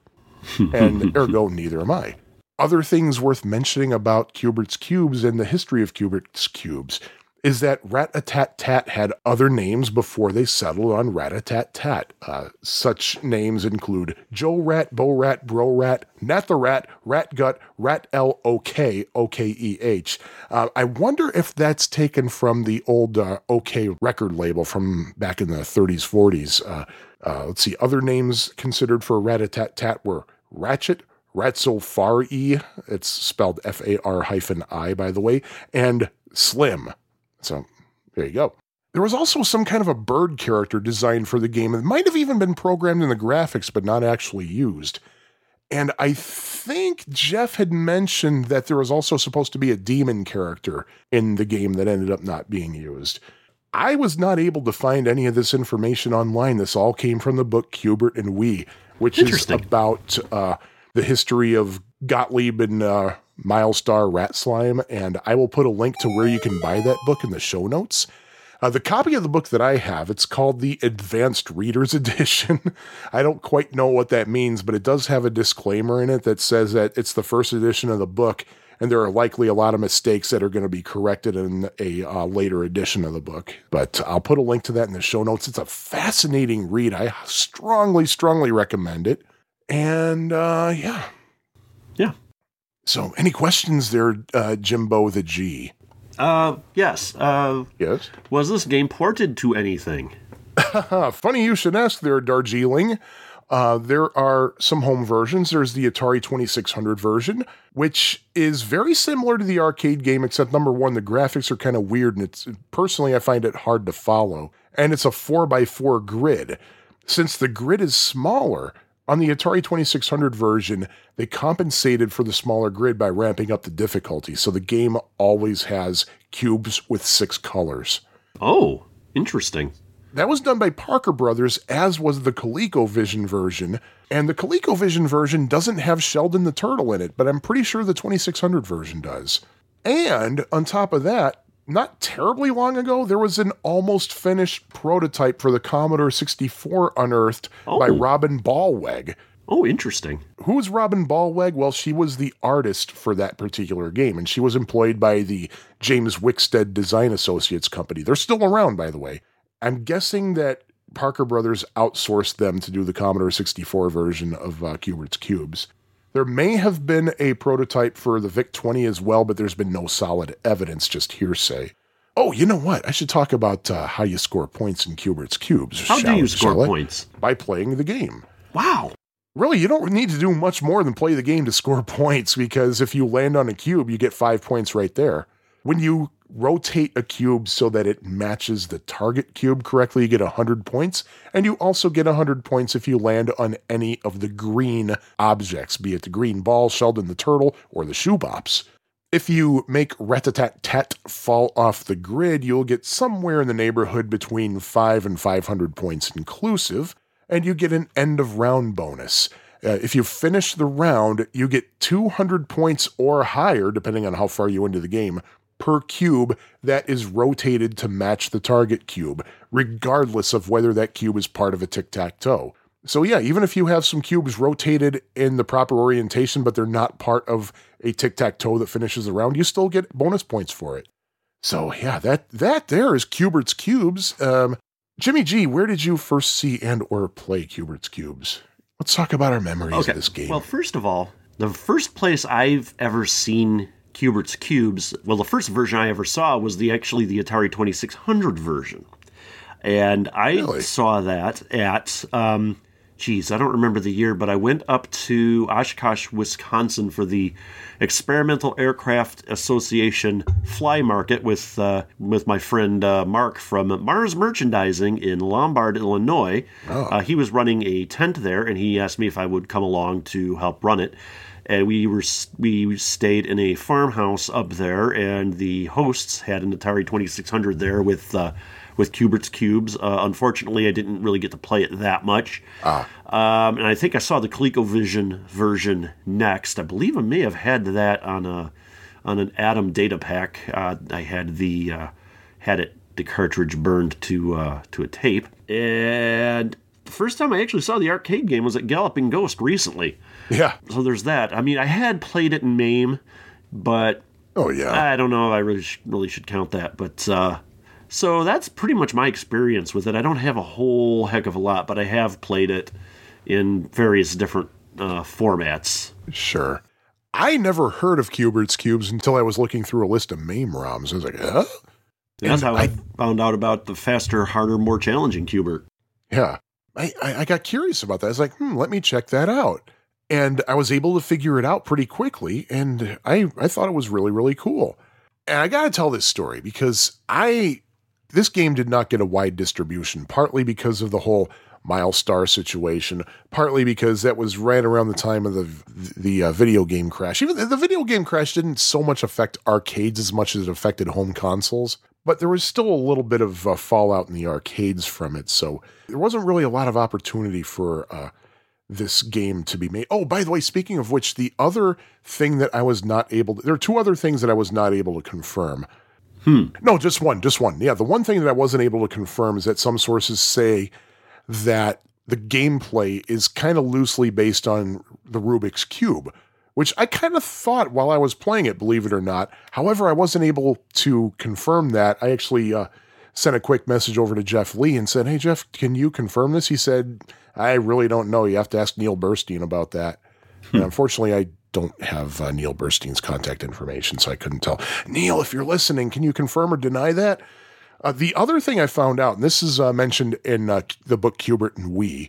And ergo, neither am I. other things worth mentioning about Q*bert's cubes and the history of Q*bert's cubes is that Rat-a-tat-tat had other names before they settled on Rat-a-tat-tat. Uh, such names include Joe Rat, Bo Rat, Bro Rat, Natha Rat, Rat Gut, Rat L O K, O K E H. Uh, I wonder if that's taken from the old uh, OK record label from back in the thirties, forties. Uh, uh, let's see, other names considered for Rat-a-tat-tat were Ratchet, Ratzolfari, it's spelled F A R hyphen I, by the way, and Slim. So there you go. There was also some kind of a bird character designed for the game that might have even been programmed in the graphics, but not actually used. And I think Jeff had mentioned that there was also supposed to be a demon character in the game that ended up not being used. I was not able to find any of this information online. This all came from the book Q*bert and We, which is about uh, the history of Gottlieb and uh, Mylstar Rat Slime, and I will put a link to where you can buy that book in the show notes. Uh, the copy of the book that I have, it's called the Advanced Reader's Edition. I don't quite know what that means, but it does have a disclaimer in it that says that it's the first edition of the book, and there are likely a lot of mistakes that are going to be corrected in a uh, later edition of the book. But I'll put a link to that in the show notes. It's a fascinating read. I strongly, strongly recommend it. And uh, yeah. Yeah. So, any questions there, uh, Jimbo the G? Uh, yes. Uh, yes? Was this game ported to anything? Funny you should ask there, Darjeeling. Uh, there are some home versions. There's the Atari twenty-six hundred version, which is very similar to the arcade game, except number one, the graphics are kind of weird, and it's personally I find it hard to follow. And it's a four by four grid. Since the grid is smaller, on the Atari twenty-six hundred version, they compensated for the smaller grid by ramping up the difficulty, so the game always has cubes with six colors. Oh, interesting. That was done by Parker Brothers, as was the ColecoVision version, and the ColecoVision version doesn't have Sheldon the Turtle in it, but I'm pretty sure the twenty-six hundred version does. And on top of that, not terribly long ago, there was an almost finished prototype for the Commodore sixty-four unearthed oh. by Robin Ballweg. Oh, interesting. Who was Robin Ballweg? Well, she was the artist for that particular game, and she was employed by the James Wickstead Design Associates Company. They're still around, by the way. I'm guessing that Parker Brothers outsourced them to do the Commodore sixty-four version of uh, Q*bert's Cubes. There may have been a prototype for the VIC twenty as well, but there's been no solid evidence, just hearsay. Oh, you know what? I should talk about uh, how you score points in Q*bert's Cubes. How do you score points? By playing the game. Wow. Really, you don't need to do much more than play the game to score points, because if you land on a cube, you get five points right there. When you rotate a cube so that it matches the target cube correctly, you get one hundred points, and you also get one hundred points if you land on any of the green objects, be it the green ball, Sheldon the Turtle, or the shoe bops. If you make Rat-a-tat-tat fall off the grid, you'll get somewhere in the neighborhood between five and five hundred points inclusive, and you get an end-of-round bonus. Uh, if you finish the round, you get two hundred points or higher, depending on how far you into the game, per cube that is rotated to match the target cube, regardless of whether that cube is part of a tic-tac-toe. So yeah, even if you have some cubes rotated in the proper orientation, but they're not part of a tic-tac-toe that finishes the round, you still get bonus points for it. So yeah, that that there is Q*bert's Cubes. Um, Jimmy G, where did you first see and or play Q*bert's Cubes? Let's talk about our memories okay. of this game. Well, first of all, the first place I've ever seen Q*bert's Cubes, well, the first version I ever saw was the actually the Atari twenty-six hundred version. And I really? saw that at, um, geez, I don't remember the year, but I went up to Oshkosh, Wisconsin for the Experimental Aircraft Association Fly Market with uh, with my friend uh, Mark from Mars Merchandising in Lombard, Illinois. Oh. Uh, he was running a tent there, and he asked me if I would come along to help run it. And we were we stayed in a farmhouse up there, and the hosts had an Atari twenty-six hundred there with uh, with Q*bert's Cubes. Uh, unfortunately, I didn't really get to play it that much. Ah. Um, and I think I saw the ColecoVision version next. I believe I may have had that on a on an Atom data pack. Uh, I had the uh, had it the cartridge burned to uh, to a tape, and The first time I actually saw the arcade game was at Galloping Ghost recently. Yeah. So there's that. I mean, I had played it in MAME, but oh yeah, I don't know if I really, really should count that. But uh, so that's pretty much my experience with it. I don't have a whole heck of a lot, but I have played it in various different uh, formats. Sure. I never heard of Q*bert's Cubes until I was looking through a list of MAME ROMs. I was like, huh? And that's how I, I found out about the faster, harder, more challenging Q*bert. Yeah. I, I got curious about that. I was like, hmm, let me check that out. And I was able to figure it out pretty quickly. And I, I thought it was really, really cool. And I got to tell this story because I, this game did not get a wide distribution, partly because of the whole Mylstar situation, partly because that was right around the time of the the uh, video game crash. Even the video game crash didn't so much affect arcades as much as it affected home consoles, but there was still a little bit of uh, fallout in the arcades from it, so there wasn't really a lot of opportunity for uh, this game to be made. Oh, by the way, speaking of which, the other thing that I was not able to... There are two other things that I was not able to confirm. Hmm. No, just one, just one. Yeah, the one thing that I wasn't able to confirm is that some sources say that the gameplay is kind of loosely based on the Rubik's Cube, which I kind of thought while I was playing it, believe it or not. However, I wasn't able to confirm that. I actually uh, sent a quick message over to Jeff Lee and said, hey, Jeff, can you confirm this? He said, I really don't know. You have to ask Neil Burstein about that. Hmm. And unfortunately, I don't have uh, Neil Burstein's contact information, so I couldn't tell. Neil, if you're listening, can you confirm or deny that? Uh, the other thing I found out, and this is uh, mentioned in uh, the book Q*bert and Wii,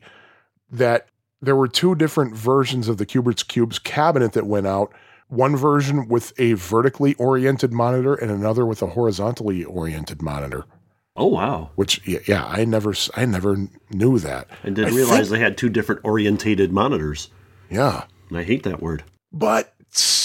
that there were two different versions of the Q*bert's Cubes cabinet that went out. One version with a vertically oriented monitor and another with a horizontally oriented monitor. Oh, wow. Which, yeah, yeah I never I never knew that. And didn't I realize think, they had two different orientated monitors. Yeah. And I hate that word. But...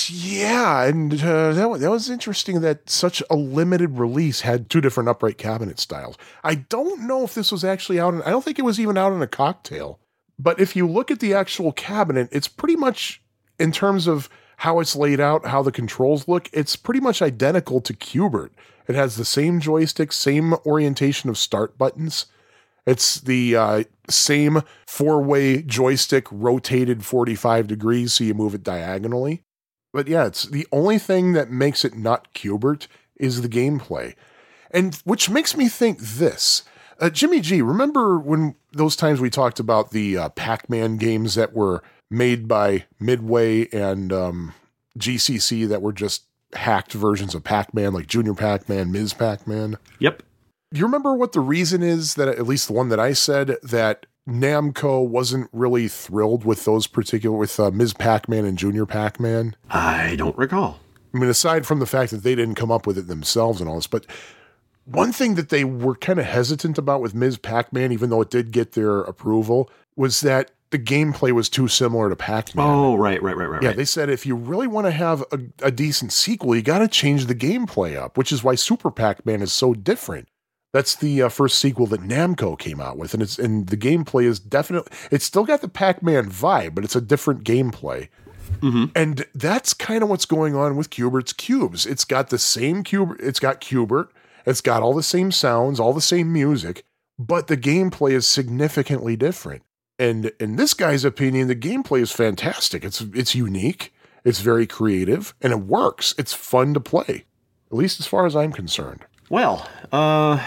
Yeah, and uh, that, that was interesting that such a limited release had two different upright cabinet styles. I don't know if this was actually out, in, I don't think it was even out in a cocktail, but if you look at the actual cabinet, it's pretty much, in terms of how it's laid out, how the controls look, it's pretty much identical to Q*bert. It has the same joystick, same orientation of start buttons. It's the uh, same four-way joystick rotated forty-five degrees, so you move it diagonally. But yeah, it's the only thing that makes it not Q*bert is the gameplay. And which makes me think this. Uh, Jimmy G, remember when those times we talked about the uh, Pac-Man games that were made by Midway and um, G C C that were just hacked versions of Pac-Man, like Junior Pac-Man, Miz Pac-Man? Yep. Do you remember what the reason is that, at least the one that I said, that Namco wasn't really thrilled with those particular, with uh, Miz Pac-Man and Junior Pac-Man? I don't recall. I mean, aside from the fact that they didn't come up with it themselves and all this, but one thing that they were kind of hesitant about with Miz Pac-Man, even though it did get their approval, was that the gameplay was too similar to Pac-Man. Oh, right, right, right, right. Yeah, right. They said if you really want to have a, a decent sequel, you got to change the gameplay up, which is why Super Pac-Man is so different. That's the uh, first sequel that Namco came out with, and it's and the gameplay is definitely... It's still got the Pac-Man vibe, but it's a different gameplay. Mm-hmm. And that's kind of what's going on with Q*bert's Cubes. It's got the same Q*bert, it's got Q*bert, it's got all the same sounds, all the same music, but the gameplay is significantly different. And in this guy's opinion, the gameplay is fantastic. It's it's unique, it's very creative, and it works. It's fun to play, at least as far as I'm concerned. Well, uh,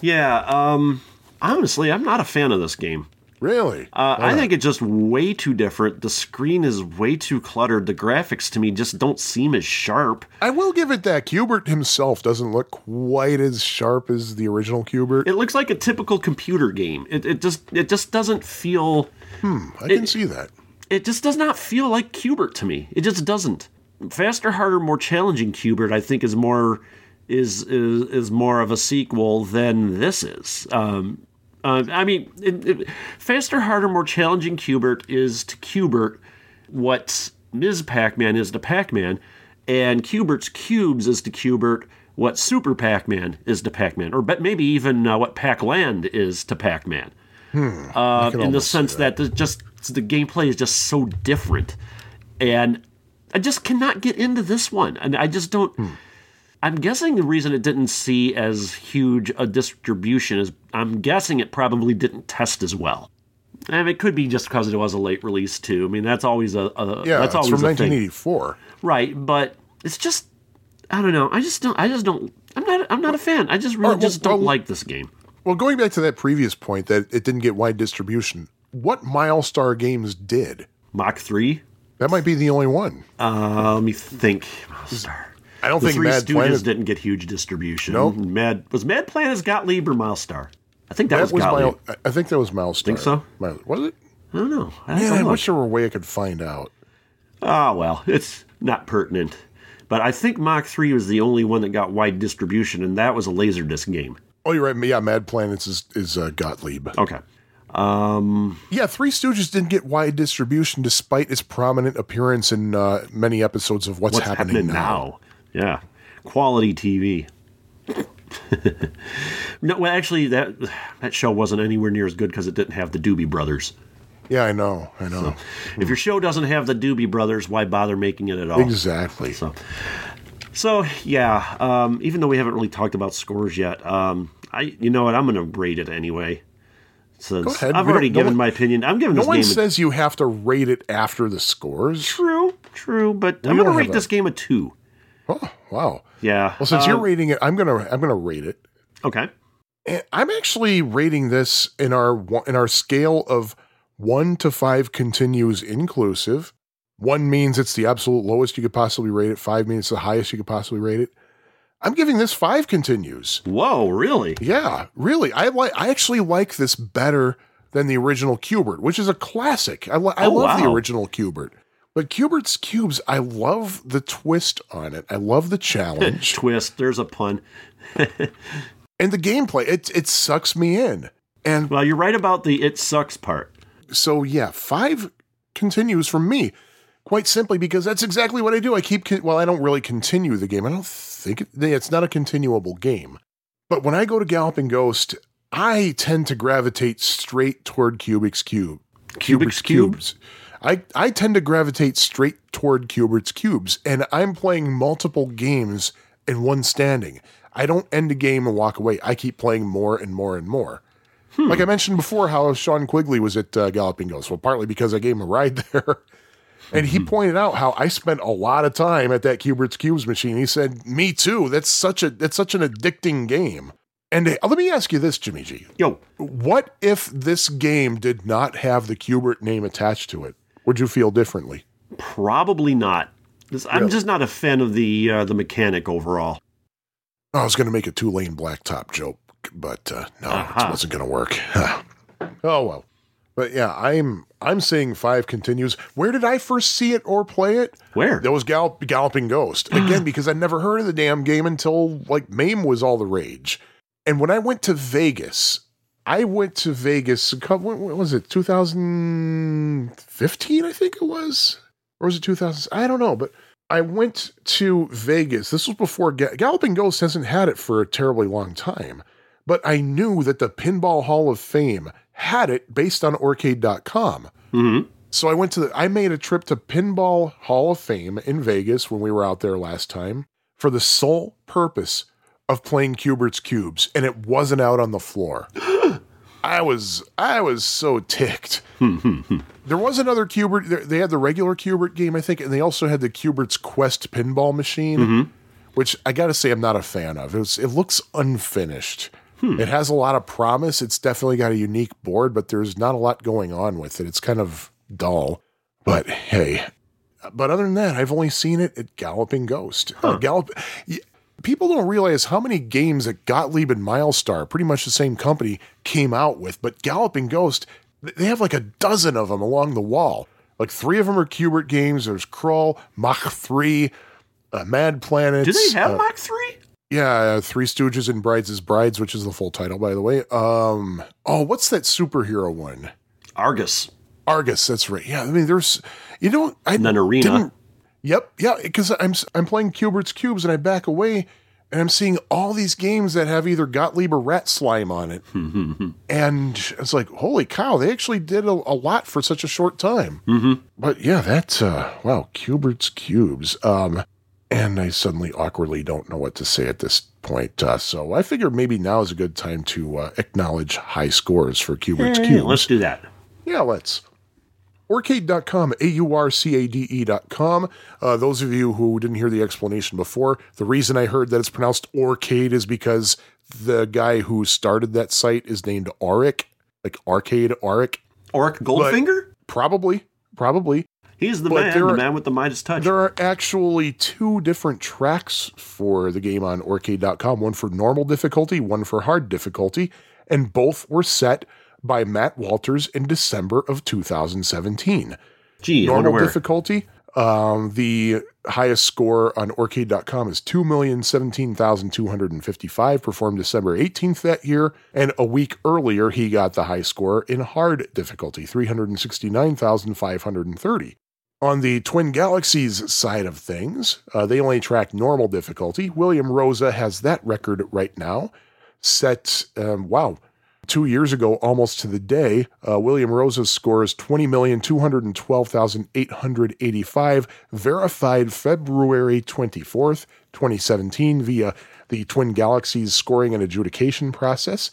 yeah, um, honestly, I'm not a fan of this game. Really? Uh, yeah. I think it's just way too different. The screen is way too cluttered. The graphics, to me, just don't seem as sharp. I will give it that. Q*bert himself doesn't look quite as sharp as the original Q*bert. It looks like a typical computer game. It, it just it just doesn't feel... Hmm, I can it, see that. It just does not feel like Q*bert to me. It just doesn't. Faster, harder, more challenging Q*bert, I think, is more... Is, is is more of a sequel than this is. Um, uh, I mean, it, it, faster, harder, more challenging Q*bert is to Q*bert what Miz Pac-Man is to Pac-Man, and Q*bert's Cubes is to Q*bert what Super Pac-Man is to Pac-Man, or but maybe even uh, what Pac-Land is to Pac-Man. Hmm, uh, in the sense that, that the, just the gameplay is just so different, and I just cannot get into this one, and I just don't. Hmm. I'm guessing the reason it didn't see as huge a distribution is I'm guessing it probably didn't test as well. And it could be just because it was a late release, too. I mean, that's always a, a yeah, that's always from a nineteen eighty-four. Thing. Right, but it's just, I don't know. I just don't, I just don't, I'm not, I'm not a fan. I just really right, well, just don't well, like this game. Well, going back to that previous point that it didn't get wide distribution, what Mylstar games did? Mach three? That might be the only one. Uh, let me think. Mylstar. I don't the think Three Mad Stooges Planet didn't get huge distribution. No, nope. Mad was Mad Planet's Gottlieb or Mylstar? I think that, that was, was Gottlieb. My, I think that was Mylstar. Think so? My, was it? I don't know. I, yeah, I wish there were a way I could find out. Ah, oh, well, it's not pertinent. But I think Mach three was the only one that got wide distribution, and that was a Laserdisc game. Oh, you're right. Yeah, Mad Planets is is uh, Gottlieb. Okay. Um, yeah, Three Stooges didn't get wide distribution despite its prominent appearance in uh, many episodes of What's, What's Happening, Happening Now. now. Yeah, quality T V. No, well, actually, that that show wasn't anywhere near as good because it didn't have the Doobie Brothers. Yeah, I know, I know. So, mm. If your show doesn't have the Doobie Brothers, why bother making it at all? Exactly. So, so yeah, um, even though we haven't really talked about scores yet, um, I you know what, I'm going to rate it anyway. Since Go ahead. I've we already given no one, my opinion. I'm giving no this game. No one says a, you have to rate it after the scores. True, true, but we I'm going to rate this a, game a two. Oh, wow. Yeah. Well, since uh, you're rating it, I'm going to I'm going to rate it. Okay. And I'm actually rating this in our in our scale of one to five continues inclusive. one means it's the absolute lowest you could possibly rate it. five means it's the highest you could possibly rate it. I'm giving this five continues. Whoa, really? Yeah, really. I like I actually like this better than the original Q*bert, which is a classic. I li- I oh, love wow. the original Q*bert. But Q*bert's Cubes, I love the twist on it. I love the challenge. Twist, there's a pun. And the gameplay, it it sucks me in. And well, you're right about the it sucks part. So yeah, five continues from me, quite simply because that's exactly what I do. I keep, con- well, I don't really continue the game. I don't think, it, it's not a continuable game. But when I go to Galloping Ghost, I tend to gravitate straight toward Q*bert's Cube. Q*bert's Cubes. I, I tend to gravitate straight toward Q*bert's Cubes, and I'm playing multiple games in one standing. I don't end a game and walk away. I keep playing more and more and more. Hmm. Like I mentioned before, how Sean Quigley was at uh, Galloping Ghost. Well, partly because I gave him a ride there. And he pointed out how I spent a lot of time at that Q*bert's Cubes machine. He said, me too. That's such a that's such an addicting game. And uh, let me ask you this, Jimmy G. Yo. What if this game did not have the Q*bert name attached to it? Would you feel differently? Probably not. I'm yeah. just not a fan of the uh, the mechanic overall. I was going to make a two-lane blacktop joke, but uh, no, uh-huh. it wasn't going to work. oh, well. But yeah, I'm I'm saying five continues. Where did I first see it or play it? Where? That was Gall- Galloping Ghost. Again, because I never heard of the damn game until, like, MAME was all the rage. And when I went to Vegas... I went to Vegas, what was it, two thousand fifteen, I think it was? Or was it two thousand? I don't know, but I went to Vegas. This was before, Ga- Galloping Ghost hasn't had it for a terribly long time, but I knew that the Pinball Hall of Fame had it based on Aurcade dot com. Mm-hmm. So I went to, the, I made a trip to Pinball Hall of Fame in Vegas when we were out there last time for the sole purpose of playing Q*bert's Cubes, and it wasn't out on the floor. I was I was so ticked. There was another Q*bert. There, they had the regular Q*bert game, I think, and they also had the Q*bert's Quest pinball machine, mm-hmm. which I got to say I'm not a fan of. It was, it looks unfinished. Hmm. It has a lot of promise. It's definitely got a unique board, but there's not a lot going on with it. It's kind of dull. But hey, but other than that, I've only seen it at Galloping Ghost. Huh. Uh, Gallop. Y- People don't realize how many games that Gottlieb and Mylstar, pretty much the same company, came out with. But Galloping Ghost, they have like a dozen of them along the wall. Like three of them are Q*bert games. There's Crawl, Mach three, uh, Mad Planets. Do they have uh, Mach three? Yeah, uh, Three Stooges and Brides is Brides, which is the full title, by the way. Um, oh, what's that superhero one? Argus. Argus, that's right. Yeah, I mean, there's, you know, I An arena. didn't. Yep, yeah, because I'm I'm playing Q*bert's Cubes and I back away and I'm seeing all these games that have either Gottlieb or Rat Slime on it. And it's like, holy cow, they actually did a, a lot for such a short time. Mm-hmm. But yeah, that's, uh, wow, Q*bert's Cubes. Um, And I suddenly awkwardly don't know what to say at this point. Uh, so I figure maybe now is a good time to uh, acknowledge high scores for Q*bert's hey, cubes. Let's do that. Yeah, let's. Aurcade dot com, A U R C A D E dot com. Uh, those of you who didn't hear the explanation before, the reason I heard that it's pronounced Aurcade is because the guy who started that site is named Auric, like Arcade Auric. Auric Goldfinger? But probably, probably. He's the but man, are, the man with the Midas touch. There are actually two different tracks for the game on Aurcade dot com, one for normal difficulty, one for hard difficulty, and both were set by Matt Walters in December of two thousand seventeen. Gee, normal difficulty, um, the highest score on Aurcade dot com is two million seventeen thousand two hundred fifty-five, performed December eighteenth that year, and a week earlier he got the high score in hard difficulty, three hundred sixty-nine thousand five hundred thirty. On the Twin Galaxies side of things, uh, they only track normal difficulty. William Rosa has that record right now, set, um, wow, two years ago, almost to the day. uh, William Rosa's score is twenty million two hundred twelve thousand eight hundred eighty-five, verified February twenty-fourth, twenty seventeen, via the Twin Galaxies scoring and adjudication process.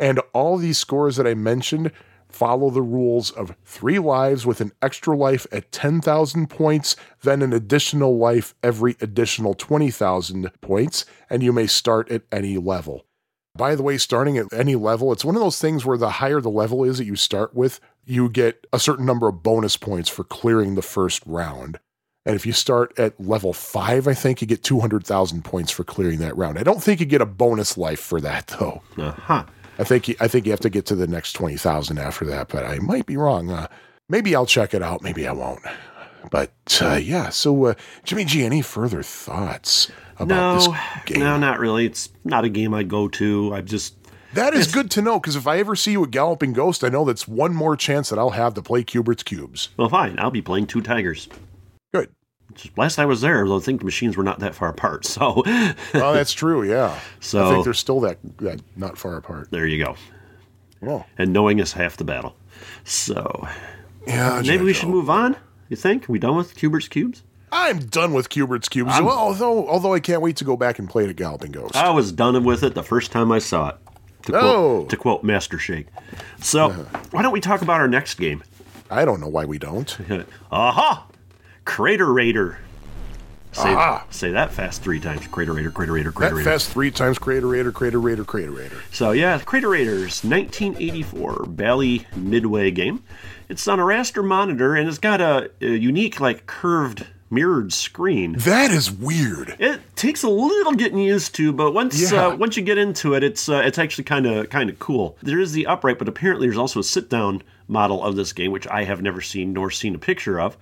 And all these scores that I mentioned follow the rules of three lives with an extra life at ten thousand points, then an additional life every additional twenty thousand points, and you may start at any level. By the way, starting at any level, it's one of those things where the higher the level is that you start with, you get a certain number of bonus points for clearing the first round. And if you start at level five, I think you get two hundred thousand points for clearing that round. I don't think you get a bonus life for that, though. Uh-huh. I think you, I think you have to get to the next twenty thousand after that, but I might be wrong. Uh, maybe I'll check it out. Maybe I won't. But, uh, yeah, so, uh, Jimmy G, any further thoughts about no, this game? No, not really. It's not a game I go to. I just... That is good to know, because if I ever see you at Galloping Ghost, I know that's one more chance that I'll have to play Q*bert's Cubes. Well, fine. I'll be playing Two Tigers. Good. Just last I was there, I think the machines were not that far apart, so... Oh, well, that's true, yeah. So I think they're still that, that not far apart. There you go. Oh. And knowing is half the battle. So... Yeah, maybe we should move on. You think? Are we done with Q*bert's Cubes? I'm done with Q*bert's Cubes. I'm, well, although although I can't wait to go back and play it at Galloping Ghost. I was done with it the first time I saw it. To quote, oh. to quote Master Shake. So, uh-huh. Why don't we talk about our next game? I don't know why we don't. Aha! Crater Raider. Say, Aha! Say that fast three times. Crater Raider, Crater Raider, Crater Raider. That fast three times. Crater Raider, Crater Raider, Crater Raider. So, yeah, Crater Raider's nineteen eighty-four Bally Midway game. It's on a raster monitor, and it's got a, a unique, like, curved, mirrored screen. That is weird. It takes a little getting used to, but once yeah. uh, once you get into it, it's uh, it's actually kind of kind of cool. There is the upright, but apparently there's also a sit-down model of this game, which I have never seen nor seen a picture of.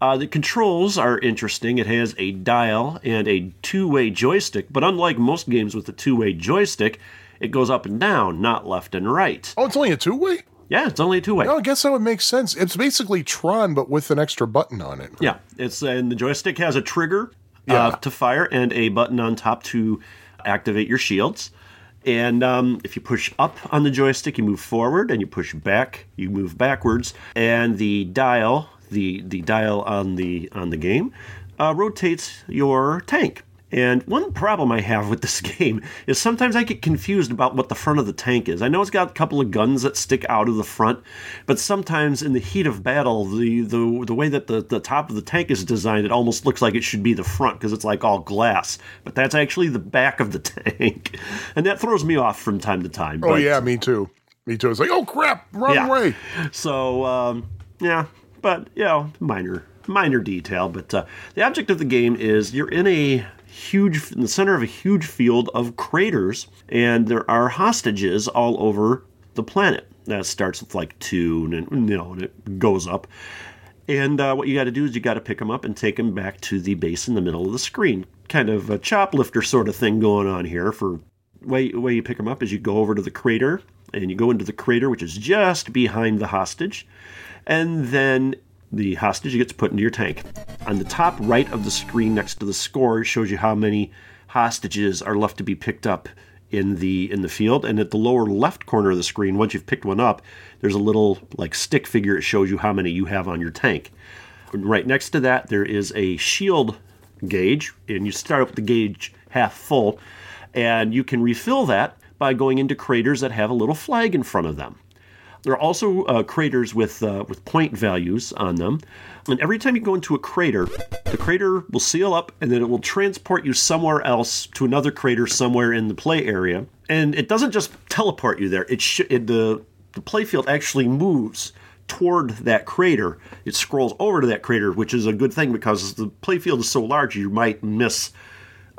Uh, the controls are interesting. It has a dial and a two-way joystick, but unlike most games with a two-way joystick, it goes up and down, not left and right. Oh, it's only a two-way? Yeah, it's only a two-way. No, I guess that would make sense. It's basically Tron, but with an extra button on it. Right? Yeah, it's and the joystick has a trigger yeah. uh, to fire and a button on top to activate your shields. And um, if you push up on the joystick, you move forward, and you push back, you move backwards. And the dial, the the dial on the on the game, uh, rotates your tank. And one problem I have with this game is sometimes I get confused about what the front of the tank is. I know it's got a couple of guns that stick out of the front, but sometimes in the heat of battle, the the, the way that the, the top of the tank is designed, it almost looks like it should be the front because it's like all glass. But that's actually the back of the tank. And that throws me off from time to time. Oh, but, yeah, me too. Me too. It's like, oh, crap, wrong yeah. way. So, um, yeah, but, you know, minor, minor detail. But uh, the object of the game is you're in a... huge in the center of a huge field of craters, and there are hostages all over the planet. That starts with like two, and then, you know, and it goes up. And uh, what you got to do is you got to pick them up and take them back to the base in the middle of the screen. Kind of a choplifter sort of thing going on here. For way way you pick them up is you go over to the crater, and you go into the crater, which is just behind the hostage, and then. The hostage gets put into your tank. On the top right of the screen next to the score shows you how many hostages are left to be picked up in the in the field. And at the lower left corner of the screen, once you've picked one up, there's a little like stick figure. It shows you how many you have on your tank. And right next to that, there is a shield gauge, and you start up with the gauge half full, and you can refill that by going into craters that have a little flag in front of them. There are also uh, craters with uh, with point values on them. And every time you go into a crater, the crater will seal up, and then it will transport you somewhere else to another crater somewhere in the play area. And it doesn't just teleport you there. It, sh- it the, the play field actually moves toward that crater. It scrolls over to that crater, which is a good thing because the play field is so large you might miss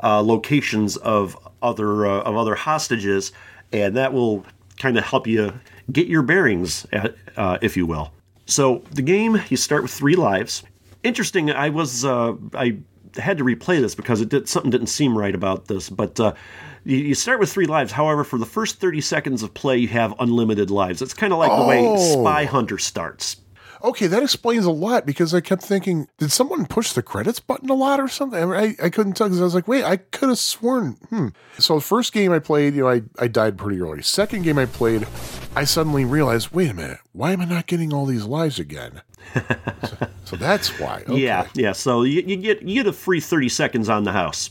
uh, locations of other uh, of other hostages, and that will kind of help you get your bearings, uh, if you will. So the game, you start with three lives. Interesting, I was uh, I had to replay this because it did, something didn't seem right about this. But uh, you, you start with three lives. However, for the first thirty seconds of play, you have unlimited lives. It's kind of like oh. the way Spy Hunter starts. Okay, that explains a lot because I kept thinking, did someone push the credits button a lot or something? I mean, I, I couldn't tell because I was like, wait, I could have sworn. Hmm. So the first game I played, you know, I, I died pretty early. Second game I played, I suddenly realized, wait a minute, why am I not getting all these lives again? so, so that's why. Okay. Yeah, yeah. So you, you get you get a free thirty seconds on the house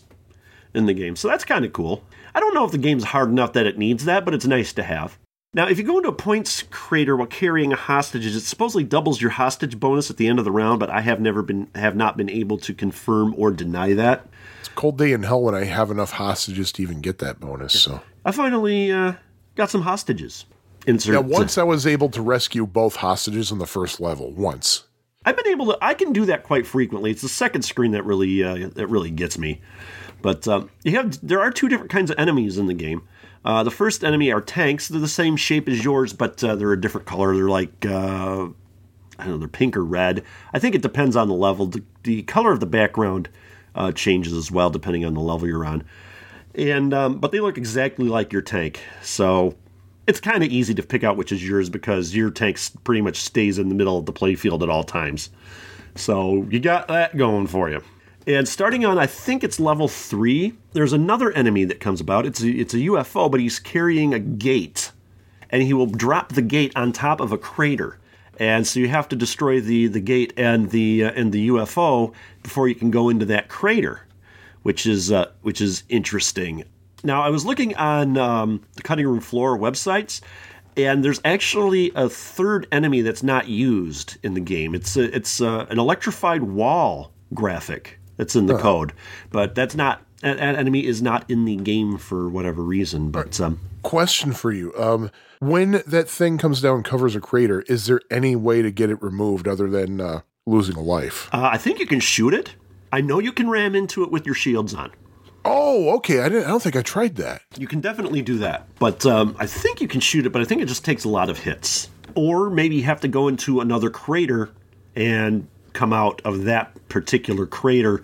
in the game. So that's kind of cool. I don't know if the game's hard enough that it needs that, but it's nice to have. Now, if you go into a points crater while carrying hostages, it supposedly doubles your hostage bonus at the end of the round, but I have never been have not been able to confirm or deny that. It's a cold day in hell when I have enough hostages to even get that bonus. So I finally uh, got some hostages. Insert. Now, once I was able to rescue both hostages in the first level, once. I've been able to. I can do that quite frequently. It's the second screen that really uh, that really gets me. But um, you have there are two different kinds of enemies in the game. Uh, the first enemy are tanks. They're the same shape as yours, but uh, they're a different color. They're like, uh, I don't know, they're pink or red. I think it depends on the level. The, the color of the background uh, changes as well, depending on the level you're on. And um, but they look exactly like your tank. So it's kind of easy to pick out which is yours because your tank pretty much stays in the middle of the playfield at all times. So you got that going for you. And starting on, I think it's level three, there's another enemy that comes about. It's a, it's a U F O, but he's carrying a gate. And he will drop the gate on top of a crater. And so you have to destroy the, the gate and the uh, and the U F O before you can go into that crater, which is uh, which is interesting. Now, I was looking on um, the Cutting Room Floor websites, and there's actually a third enemy that's not used in the game. It's, a, it's a, an electrified wall graphic. That's in the code, but that's not that enemy is not in the game for whatever reason. But um, question for you: um, when that thing comes down and covers a crater, is there any way to get it removed other than uh, losing a life? Uh, I think you can shoot it. I know you can ram into it with your shields on. Oh, okay. I didn't. I don't think I tried that. You can definitely do that, but um, I think you can shoot it. But I think it just takes a lot of hits, or maybe you have to go into another crater and come out of that particular crater.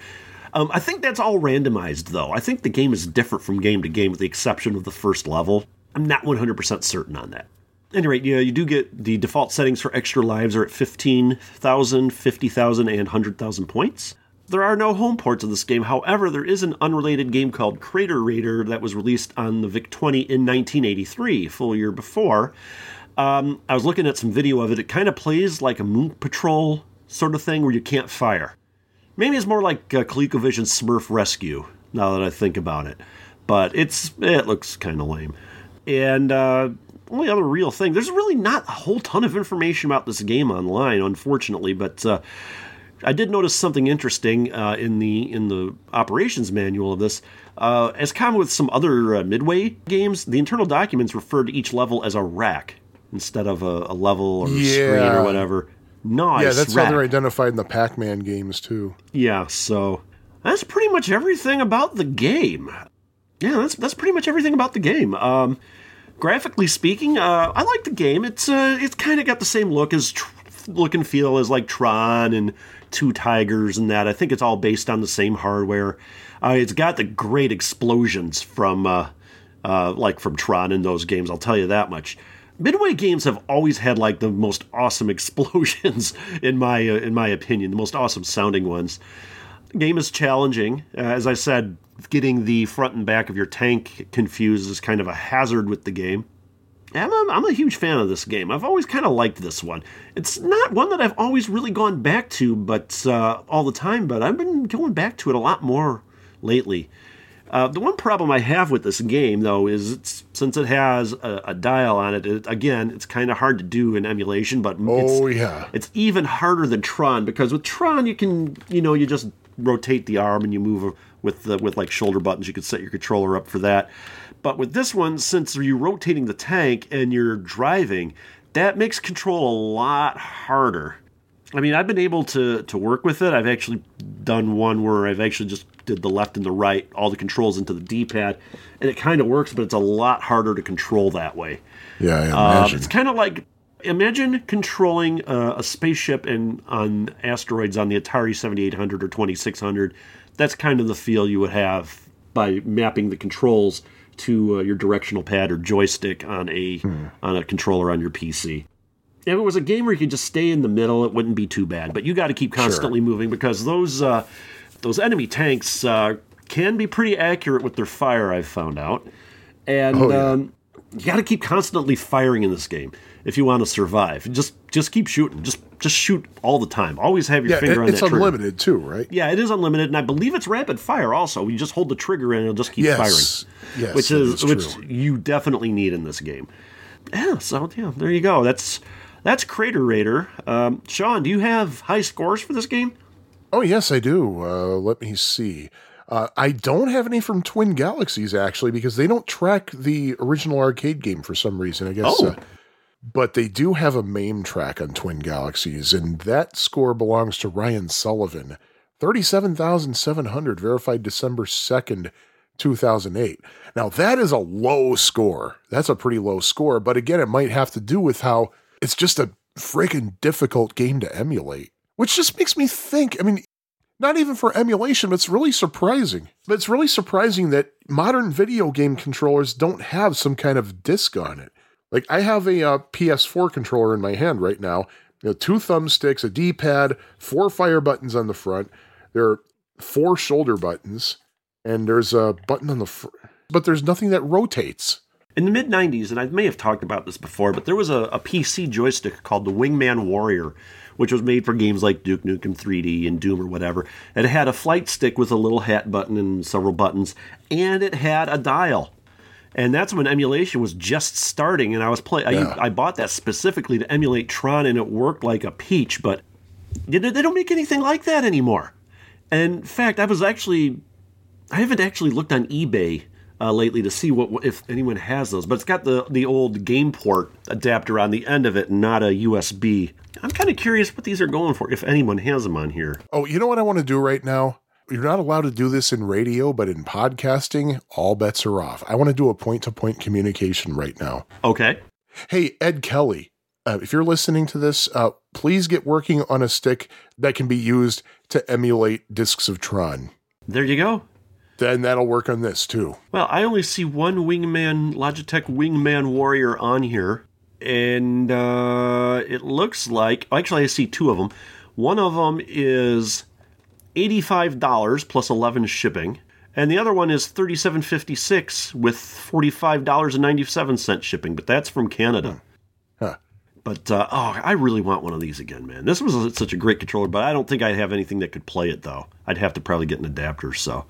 Um, I think that's all randomized, though. I think the game is different from game to game with the exception of the first level. I'm not one hundred percent certain on that. At any rate, you know, you do get the default settings for extra lives are at fifteen thousand, fifty thousand, and one hundred thousand points. There are no home ports of this game. However, there is an unrelated game called Crater Raider that was released on the VIC twenty in nineteen eighty-three, a full year before. Um, I was looking at some video of it. It kind of plays like a Moon Patrol sort of thing where you can't fire. Maybe it's more like uh, ColecoVision Smurf Rescue, now that I think about it. But it's it looks kind of lame. And uh, only other real thing, there's really not a whole ton of information about this game online, unfortunately, but uh, I did notice something interesting uh, in the in the operations manual of this. Uh, as common with some other uh, Midway games, the internal documents refer to each level as a rack instead of a, a level or yeah. screen or whatever. Nice. Yeah, that's rack. How they're identified in the Pac-Man games, too. Yeah, so that's pretty much everything about the game. Yeah, that's that's pretty much everything about the game. Um, graphically speaking, uh, I like the game. It's uh, it's kind of got the same look as tr- look and feel as like Tron and Two Tigers and that. I think it's all based on the same hardware. Uh, it's got the great explosions from uh, uh, like from Tron in those games. I'll tell you that much. Midway games have always had like the most awesome explosions, in my uh, in my opinion, the most awesome sounding ones. The game is challenging, uh, as I said. Getting the front and back of your tank confused is kind of a hazard with the game. I'm a, I'm a huge fan of this game. I've always kind of liked this one. It's not one that I've always really gone back to, but uh, all the time. But I've been going back to it a lot more lately. Uh, the one problem I have with this game, though, is it's, since it has a, a dial on it, it again, it's kind of hard to do in emulation. But oh, it's, yeah. it's even harder than Tron, because with Tron you can, you know, you just rotate the arm and you move with the, with like shoulder buttons. You could set your controller up for that. But with this one, since you're rotating the tank and you're driving, that makes control a lot harder. I mean, I've been able to, to work with it. I've actually done one where I've actually just did the left and the right, all the controls into the D-pad, and it kind of works, but it's a lot harder to control that way. Yeah, I imagine. Uh, it's kind of like, imagine controlling a, a spaceship in, on asteroids on the Atari seventy-eight hundred or twenty-six hundred. That's kind of the feel you would have by mapping the controls to uh, your directional pad or joystick on a hmm. on a controller on your P C. If it was a game where you could just stay in the middle, it wouldn't be too bad. But you got to keep constantly sure. moving, because those uh, those enemy tanks uh, can be pretty accurate with their fire, I've found out. And oh, yeah. um, you got to keep constantly firing in this game if you want to survive. Just just keep shooting. Just just shoot all the time. Always have your yeah, finger it, on that trigger. It's unlimited too, right? Yeah, it is unlimited, and I believe it's rapid fire also. You just hold the trigger and it'll just keep yes. firing. Yes, which is, is which you definitely need in this game. Yeah, so yeah, there you go. That's That's Crater Raider. Um, Sean, do you have high scores for this game? Oh, yes, I do. Uh, let me see. Uh, I don't have any from Twin Galaxies, actually, because they don't track the original arcade game for some reason, I guess. Oh. Uh, but they do have a MAME track on Twin Galaxies, and that score belongs to Ryan Sullivan. thirty-seven thousand seven hundred, verified December second, two thousand eight. Now, that is a low score. That's a pretty low score, but again, it might have to do with how it's just a freaking difficult game to emulate, which just makes me think, I mean, not even for emulation, but it's really surprising. But it's really surprising that modern video game controllers don't have some kind of disc on it. Like, I have a uh, P S four controller in my hand right now, you know, two thumbsticks, a D-pad, four fire buttons on the front. There are four shoulder buttons, and there's a button on the front, but there's nothing that rotates. In the mid-nineties, and I may have talked about this before, but there was a, a P C joystick called the Wingman Warrior, which was made for games like Duke Nukem three D and Doom or whatever. And it had a flight stick with a little hat button and several buttons, and it had a dial. And that's when emulation was just starting, and I was play- yeah. I, I bought that specifically to emulate Tron, and it worked like a peach, but they don't make anything like that anymore. And in fact, I was actually... I haven't actually looked on eBay Uh, lately to see what if anyone has those, but it's got the the old GamePort adapter on the end of it, not a U S B. I'm kind of curious what these are going for, if anyone has them on here. Oh, you know what I want to do right now? You're not allowed to do this in radio, but in podcasting, all bets are off. I want to do a point-to-point communication right now. Okay. Hey, Ed Kelly, uh, if you're listening to this, uh, please get working on a stick that can be used to emulate discs of Tron. There you go. Then that'll work on this, too. Well, I only see one Wingman, Logitech Wingman Warrior on here. And uh, it looks like... Actually, I see two of them. One of them is eighty-five dollars plus eleven dollars shipping. And the other one is thirty-seven fifty-six with forty-five dollars and ninety-seven cents shipping. But that's from Canada. Huh. Huh. But, uh, oh, I really want one of these again, man. This was such a great controller, but I don't think I'd have anything that could play it, though. I'd have to probably get an adapter, so...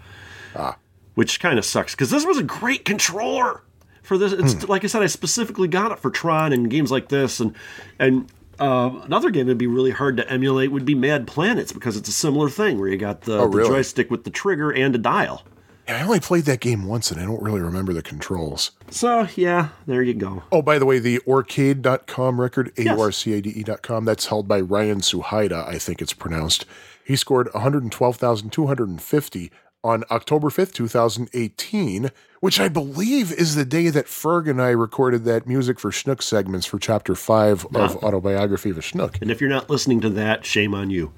Ah. Which kind of sucks, because this was a great controller for this. It's mm. Like I said, I specifically got it for Tron and games like this. And and uh, another game that'd be really hard to emulate would be Mad Planets, because it's a similar thing where you got the, oh, really? the joystick with the trigger and a dial. Yeah, I only played that game once, and I don't really remember the controls. So, yeah, there you go. Oh, by the way, the Aurcade dot com record, yes. A U R C A D E dot com, that's held by Ryan Suhaida, I think it's pronounced. He scored one hundred twelve thousand two hundred fifty on October fifth, two thousand eighteen, which I believe is the day that Ferg and I recorded that Music for Schnook segments for Chapter five no. of Autobiography of a Schnook. And if you're not listening to that, shame on you.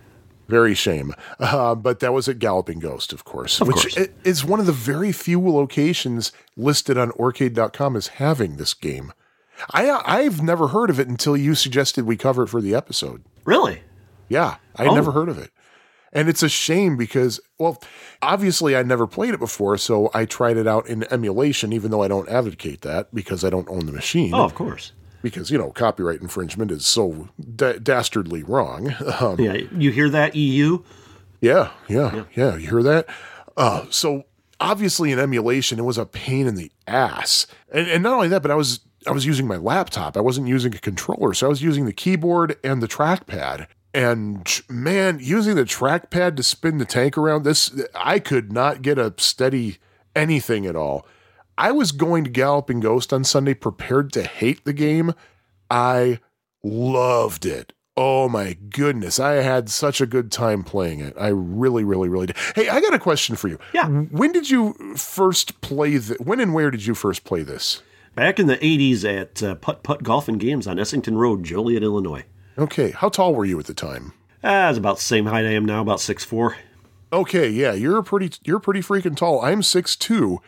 Very shame. Uh, but that was at Galloping Ghost, of course. Of which course. is one of the very few locations listed on Aurcade dot com as having this game. I, I've never heard of it until you suggested we cover it for the episode. Really? Yeah, I oh. never heard of it. And it's a shame because, well, obviously I never played it before, so I tried it out in emulation, even though I don't advocate that because I don't own the machine. Oh, of course. Because, you know, copyright infringement is so da- dastardly wrong. Um, yeah, you hear that, E U? Yeah, yeah, yeah, yeah you hear that? Uh, so obviously in emulation, it was a pain in the ass. And, and not only that, but I was I was using my laptop. I wasn't using a controller, so I was using the keyboard and the trackpad. And man, using the trackpad to spin the tank around, this, I could not get a steady anything at all. I was going to Galloping Ghost on Sunday prepared to hate the game. I loved it. Oh my goodness. I had such a good time playing it. I really, really, really did. Hey, I got a question for you. Yeah. When did you first play this? When and where did you first play this? Back in the eighties at uh, Putt Putt Golf and Games on Essington Road, Joliet, Illinois. Okay. How tall were you at the time? Uh, I was about the same height I am now, about six foot four. Okay, yeah. You're pretty you're pretty freaking tall. I'm six foot two.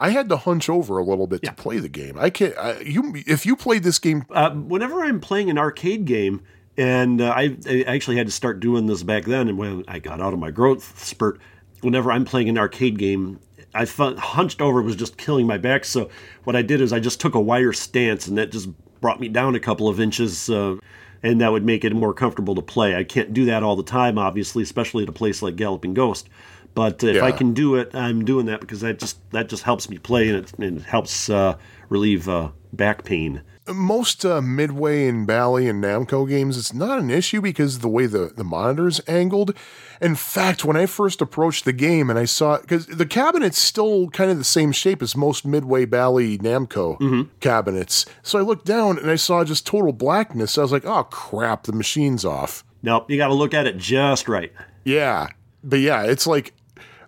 I had to hunch over a little bit yeah. to play the game. I can't. I, you, if you played this game, uh, whenever I'm playing an arcade game, and uh, I, I actually had to start doing this back then, and when I got out of my growth spurt, whenever I'm playing an arcade game, I felt hunched over was just killing my back. So what I did is I just took a wire stance, and that just brought me down a couple of inches, uh, and that would make it more comfortable to play. I can't do that all the time, obviously, especially at a place like Galloping Ghost. But if yeah. I can do it, I'm doing that because that just that just helps me play, and it, and it helps uh, relieve uh, back pain. Most uh, Midway and Bally and Namco games, it's not an issue because of the way the, the monitor's angled. In fact, when I first approached the game and I saw – because the cabinet's still kind of the same shape as most Midway, Bally, Namco mm-hmm. cabinets. So I looked down and I saw just total blackness. I was like, oh, crap, the machine's off. Nope, you got to look at it just right. Yeah, but yeah, it's like –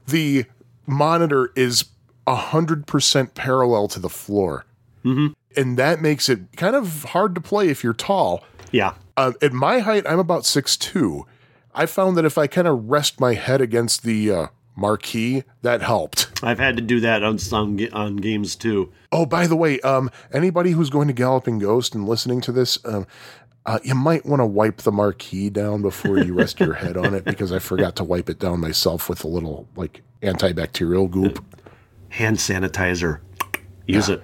the monitor is one hundred percent parallel to the floor. Mm-hmm. And that makes it kind of hard to play if you're tall. Yeah. Uh, at my height, I'm about six foot two. I found that if I kind of rest my head against the uh, marquee, that helped. I've had to do that on some ga- on games, too. Oh, by the way, um, anybody who's going to Galloping Ghost and listening to this... Um, Uh, you might want to wipe the marquee down before you rest your head on it, because I forgot to wipe it down myself with a little like antibacterial goop. Hand sanitizer. Use yeah. it.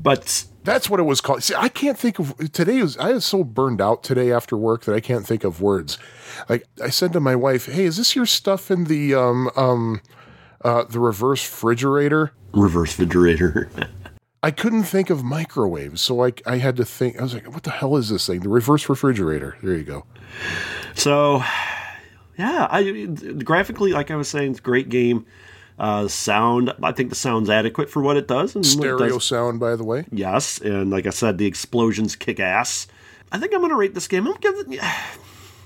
But that's what it was called. See, I can't think of today. Was, I was so burned out today after work that I can't think of words. Like I said to my wife, "Hey, is this your stuff in the um um uh the reverse refrigerator?" Reverse refrigerator. I couldn't think of microwaves, so I, I had to think. I was like, what the hell is this thing? The reverse refrigerator. There you go. So, yeah, I graphically, like I was saying, it's a great game. Uh, sound, I think the sound's adequate for what it does. And stereo it does. Sound, by the way. Yes, and like I said, the explosions kick ass. I think I'm going to rate this game. I'm gonna give it,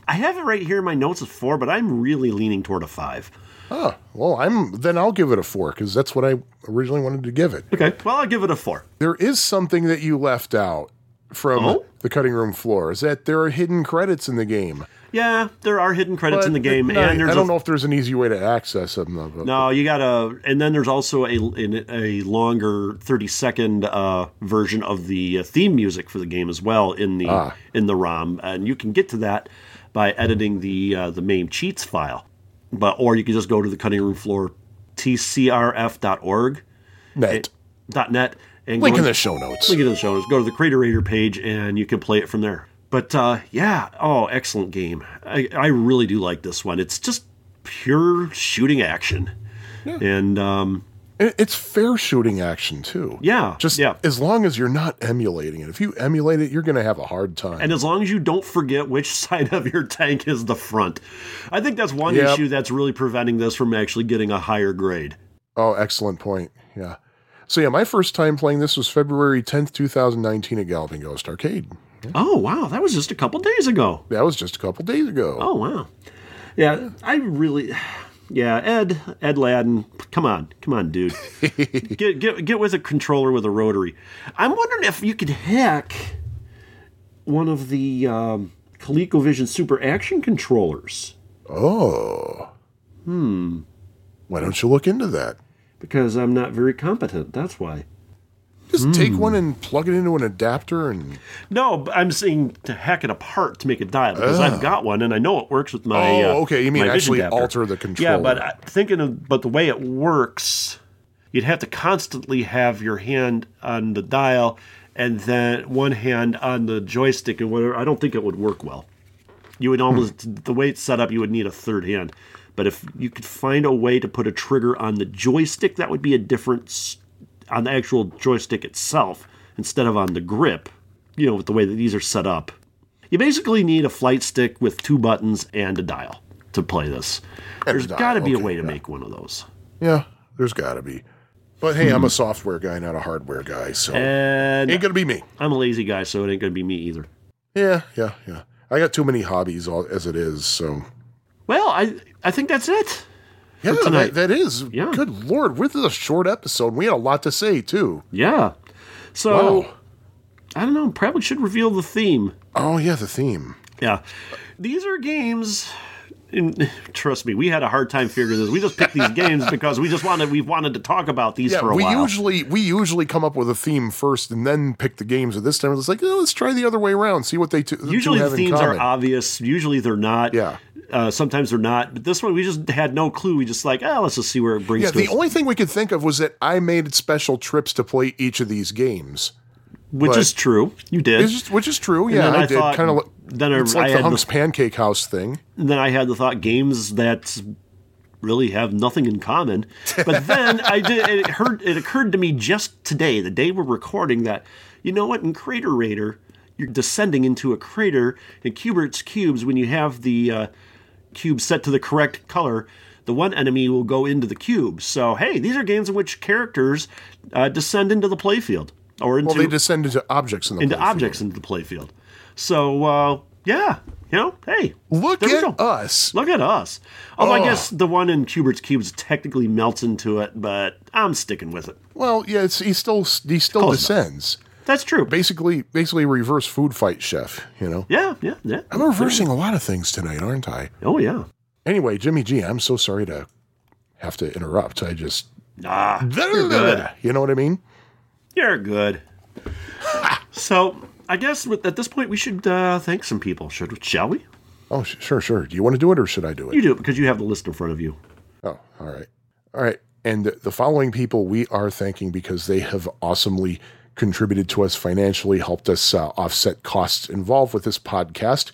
I have it right here in my notes as four, but I'm really leaning toward a five. Oh, well, I'm then I'll give it a four because that's what I originally wanted to give it. Okay, well, I'll give it a four. There is something that you left out from oh? the cutting room floor, is that there are hidden credits in the game. Yeah, there are hidden credits but in the game. No, and I don't a, know if there's an easy way to access them. Though, but, no, you got to, and then there's also a a longer thirty-second uh, version of the theme music for the game as well in the ah. in the ROM, and you can get to that by editing the uh, the MAME cheats file. But or you can just go to the cutting room floor, t c r f dot org. Net. Dot net. And link in the show notes. Link in the show notes. Go to the Craterator page, and you can play it from there. But, uh, yeah. Oh, excellent game. I, I really do like this one. It's just pure shooting action. Yeah. And um, it's fair shooting action, too. Yeah. Just yeah. as long as you're not emulating it. If you emulate it, you're going to have a hard time. And as long as you don't forget which side of your tank is the front. I think that's one yep. issue that's really preventing this from actually getting a higher grade. Oh, excellent point. Yeah. So, yeah, my first time playing this was February tenth, twenty nineteen at Galloping Ghost Arcade. Yeah. Oh, wow. That was just a couple days ago. That was just a couple days ago. Oh, wow. Yeah, yeah. I really... Yeah, Ed, Ed Laden, come on, come on, dude. get, get get with a controller with a rotary. I'm wondering if you could hack one of the um, ColecoVision Super Action controllers. Oh. Hmm. Why don't you look into that? Because I'm not very competent, that's why. just mm. take one and plug it into an adapter? And no, I'm saying to hack it apart to make it dial, because uh. I've got one and I know it works with my. Oh, okay. You mean actually adapter. alter the control? Yeah, but I, thinking of, but the way it works, you'd have to constantly have your hand on the dial and then one hand on the joystick and whatever. I don't think it would work well. You would almost hmm. the way it's set up, you would need a third hand. But if you could find a way to put a trigger on the joystick, that would be a difference on the actual joystick itself instead of on the grip, you know, with the way that these are set up. You basically need a flight stick with two buttons and a dial to play this. And there's got to be okay, a way to yeah. make one of those. Yeah, there's got to be. But hey, hmm. I'm a software guy, not a hardware guy, so and ain't going to be me. I'm a lazy guy, so it ain't going to be me either. Yeah, yeah, yeah. I got too many hobbies all, as it is, so... Well, I I think that's it. Yeah, that, that is. Yeah. Good Lord, this is a short episode. We had a lot to say, too. Yeah. So, wow. I don't know, probably should reveal the theme. Oh, yeah, the theme. Yeah. These are games, and trust me, we had a hard time figuring this. We just picked these games because we just wanted, we've wanted to talk about these yeah, for a we while. Usually, we usually come up with a theme first and then pick the games. At this time, it's like, oh, let's try the other way around, see what they two, usually two have in common. Usually the themes are obvious. Usually they're not. Yeah. Uh, sometimes they're not, but this one we just had no clue. We just like, ah, oh, let's just see where it brings. Yeah, the us. only thing we could think of was that I made special trips to play each of these games, which but is true. You did, just, which is true. And yeah, I, I did. Kind of. Then I, it's like I the had Hunk's the, Pancake House thing. Then I had the thought games that really have nothing in common. But then I did. It heard. It occurred to me just today, the day we're recording, that you know what in Crater Raider, you're descending into a crater in Q*bert's cubes when you have the. Uh, cube set to the correct color, the one enemy will go into the cube. So, hey, these are games in which characters uh, descend into the playfield. Or into, well, they descend into objects in the into playfield. Into objects into the playfield. So, uh, yeah, you know, hey. Look at us. Look at us. Although oh. I guess the one in Q*bert's Cubes technically melts into it, but I'm sticking with it. Well, yeah, it's, he still he still Close descends. Enough. That's true. Basically, basically reverse food fight chef, you know? Yeah, yeah, yeah. I'm reversing a lot of things tonight, aren't I? Oh, yeah. Anyway, Jimmy G, I'm so sorry to have to interrupt. I just... Nah, you're good. You know what I mean? You're good. So, I guess with, at this point, we should uh, thank some people, should, shall we? Oh, sh- sure, sure. Do you want to do it, or should I do it? You do it, because you have the list in front of you. Oh, all right. All right. And the following people we are thanking because they have awesomely... contributed to us financially, helped us uh, offset costs involved with this podcast,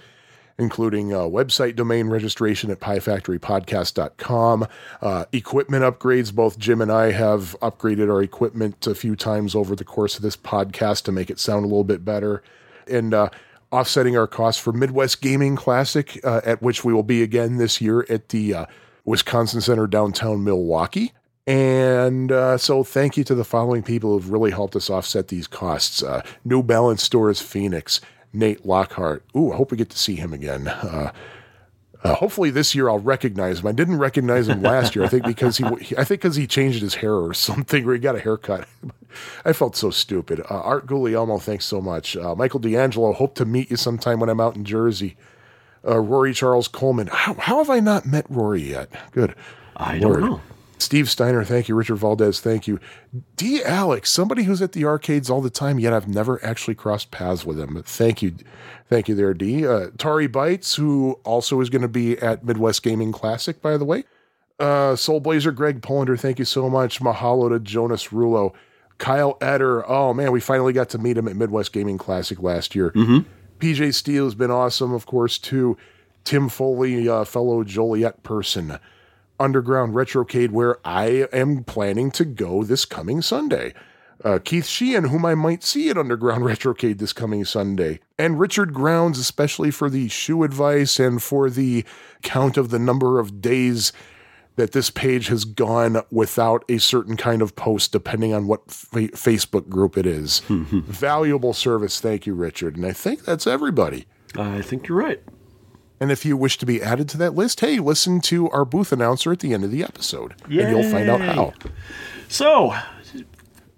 including uh, website domain registration at pie factory podcast dot com, uh, equipment upgrades. Both Jim and I have upgraded our equipment a few times over the course of this podcast to make it sound a little bit better, and uh, offsetting our costs for Midwest Gaming Classic, uh, at which we will be again this year at the uh, Wisconsin Center downtown Milwaukee. And uh, so thank you to the following people who have really helped us offset these costs. Uh, New Balance Stores Phoenix, Nate Lockhart. Ooh, I hope we get to see him again. Uh, uh, hopefully this year I'll recognize him. I didn't recognize him last year, I think, because he I think because he changed his hair or something, or he got a haircut. I felt so stupid. Uh, Art Guglielmo, thanks so much. Uh, Michael D'Angelo, hope to meet you sometime when I'm out in Jersey. Uh, Rory Charles Coleman. How, how have I not met Rory yet? Good. I Lord. don't know. Steve Steiner, thank you. Richard Valdez, thank you. D. Alex, somebody who's at the arcades all the time, yet I've never actually crossed paths with him. Thank you. Thank you there, D. Uh, Tari Bites, who also is going to be at Midwest Gaming Classic, by the way. Uh, Soul Blazer, Greg Pollander, thank you so much. Mahalo to Jonas Rulo. Kyle Etter, oh man, we finally got to meet him at Midwest Gaming Classic last year. Mm-hmm. P J Steele has been awesome, of course, too. Tim Foley, uh, fellow Joliet person. Underground Retrocade, where I am planning to go this coming Sunday. Uh, Keith Sheehan, whom I might see at Underground Retrocade this coming Sunday. And Richard Grounds, especially for the shoe advice and for the count of the number of days that this page has gone without a certain kind of post, depending on what fa- Facebook group it is. Valuable service. Thank you, Richard. And I think that's everybody. I think you're right. And if you wish to be added to that list, hey, listen to our booth announcer at the end of the episode. Yay. And you'll find out how. So,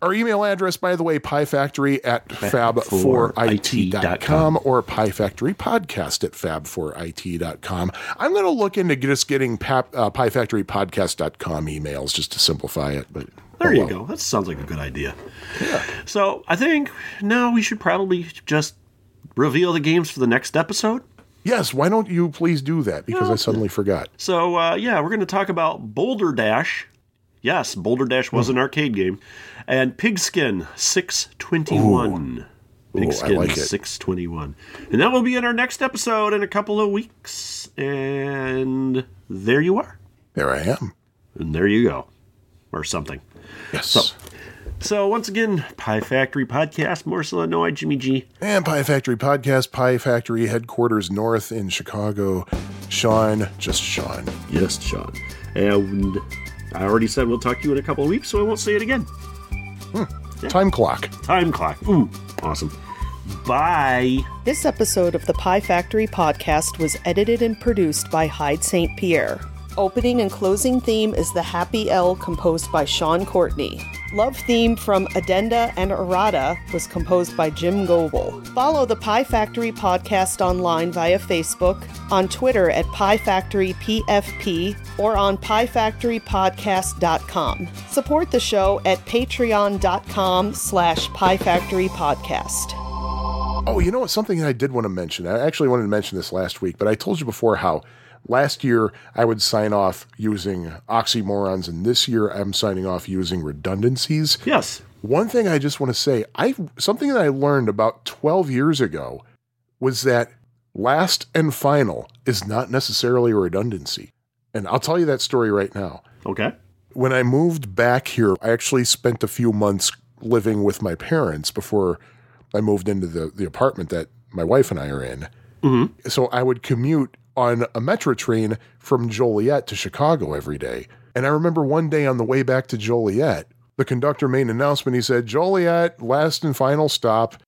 Our email address, by the way, piefactory at fab four I T dot com or piefactorypodcast at fab four I T dot com. I'm going to look into just getting pap, uh, piefactorypodcast dot com emails just to simplify it. But There oh you well. go. That sounds like a good idea. Yeah. So I think now we should probably just reveal the games for the next episode. Yes, why don't you please do that, because yeah. I suddenly forgot. So, uh, yeah, we're going to talk about Boulder Dash. Yes, Boulder Dash was an arcade game. And Pigskin six twenty-one. Ooh. Pigskin Ooh, I like it. six twenty-one. And that will be in our next episode in a couple of weeks. And there you are. There I am. And there you go. Or something. Yes. So, so once again, Pie Factory Podcast, Morris, Illinois, Jimmy G. And Pie Factory Podcast, Pie Factory Headquarters North in Chicago. Sean, just Sean. Yes, Sean. And I already said we'll talk to you in a couple of weeks, so I won't say it again. Hmm. Yeah. Time clock. Time clock. Ooh, awesome. Bye. This episode of the Pie Factory Podcast was edited and produced by Hyde Saint Pierre. Opening and closing theme is The Happy L, composed by Sean Courtney. Love theme from Addenda and Errata was composed by Jim Goebel. Follow the Pie Factory Podcast online via Facebook, on Twitter at Pie Factory P F P, or on pie factory podcast dot com. Support the show at patreon.com slash Pie Factory Podcast. Oh, you know what? Something I did want to mention. I actually wanted to mention this last week, but I told you before how last year, I would sign off using oxymorons, and this year I'm signing off using redundancies. Yes. One thing I just want to say, I something that I learned about twelve years ago was that last and final is not necessarily a redundancy. And I'll tell you that story right now. Okay. When I moved back here, I actually spent a few months living with my parents before I moved into the, the apartment that my wife and I are in. Mm-hmm. So I would commute on a metro train from Joliet to Chicago every day. And I remember one day on the way back to Joliet, the conductor made an announcement. He said, "Joliet, last and final stop."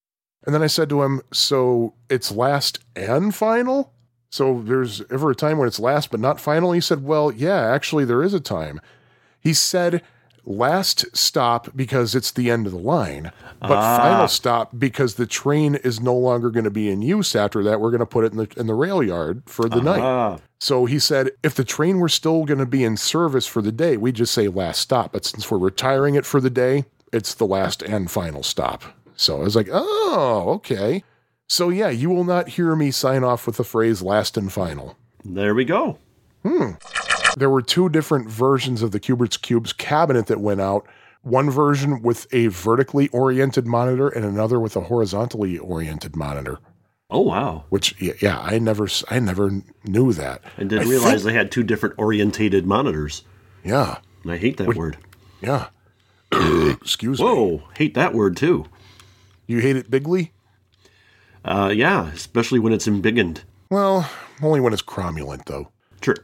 And then I said to him, "So it's last and final? So there's ever a time when it's last but not final?" He said, "Well, yeah, actually there is a time." He said last stop because it's the end of the line, but ah. final stop because the train is no longer going to be in use after that. We're going to put it in the in the rail yard for the uh-huh. night. So he said, if the train were still going to be in service for the day, we just say last stop. But since we're retiring it for the day, it's the last and final stop. So I was like, oh, okay. So yeah, you will not hear me sign off with the phrase last and final. There we go. Hmm. There were two different versions of the Q*bert's Cubes cabinet that went out. One version with a vertically oriented monitor and another with a horizontally oriented monitor. Oh, wow. Which, yeah, I never I never knew that. And didn't I realize think, they had two different orientated monitors. Yeah. And I hate that Which, word. Yeah. Excuse Whoa, me. Whoa, hate that word, too. You hate it bigly? Uh, yeah, especially when it's embiggened. Well, only when it's cromulent, though. Sure.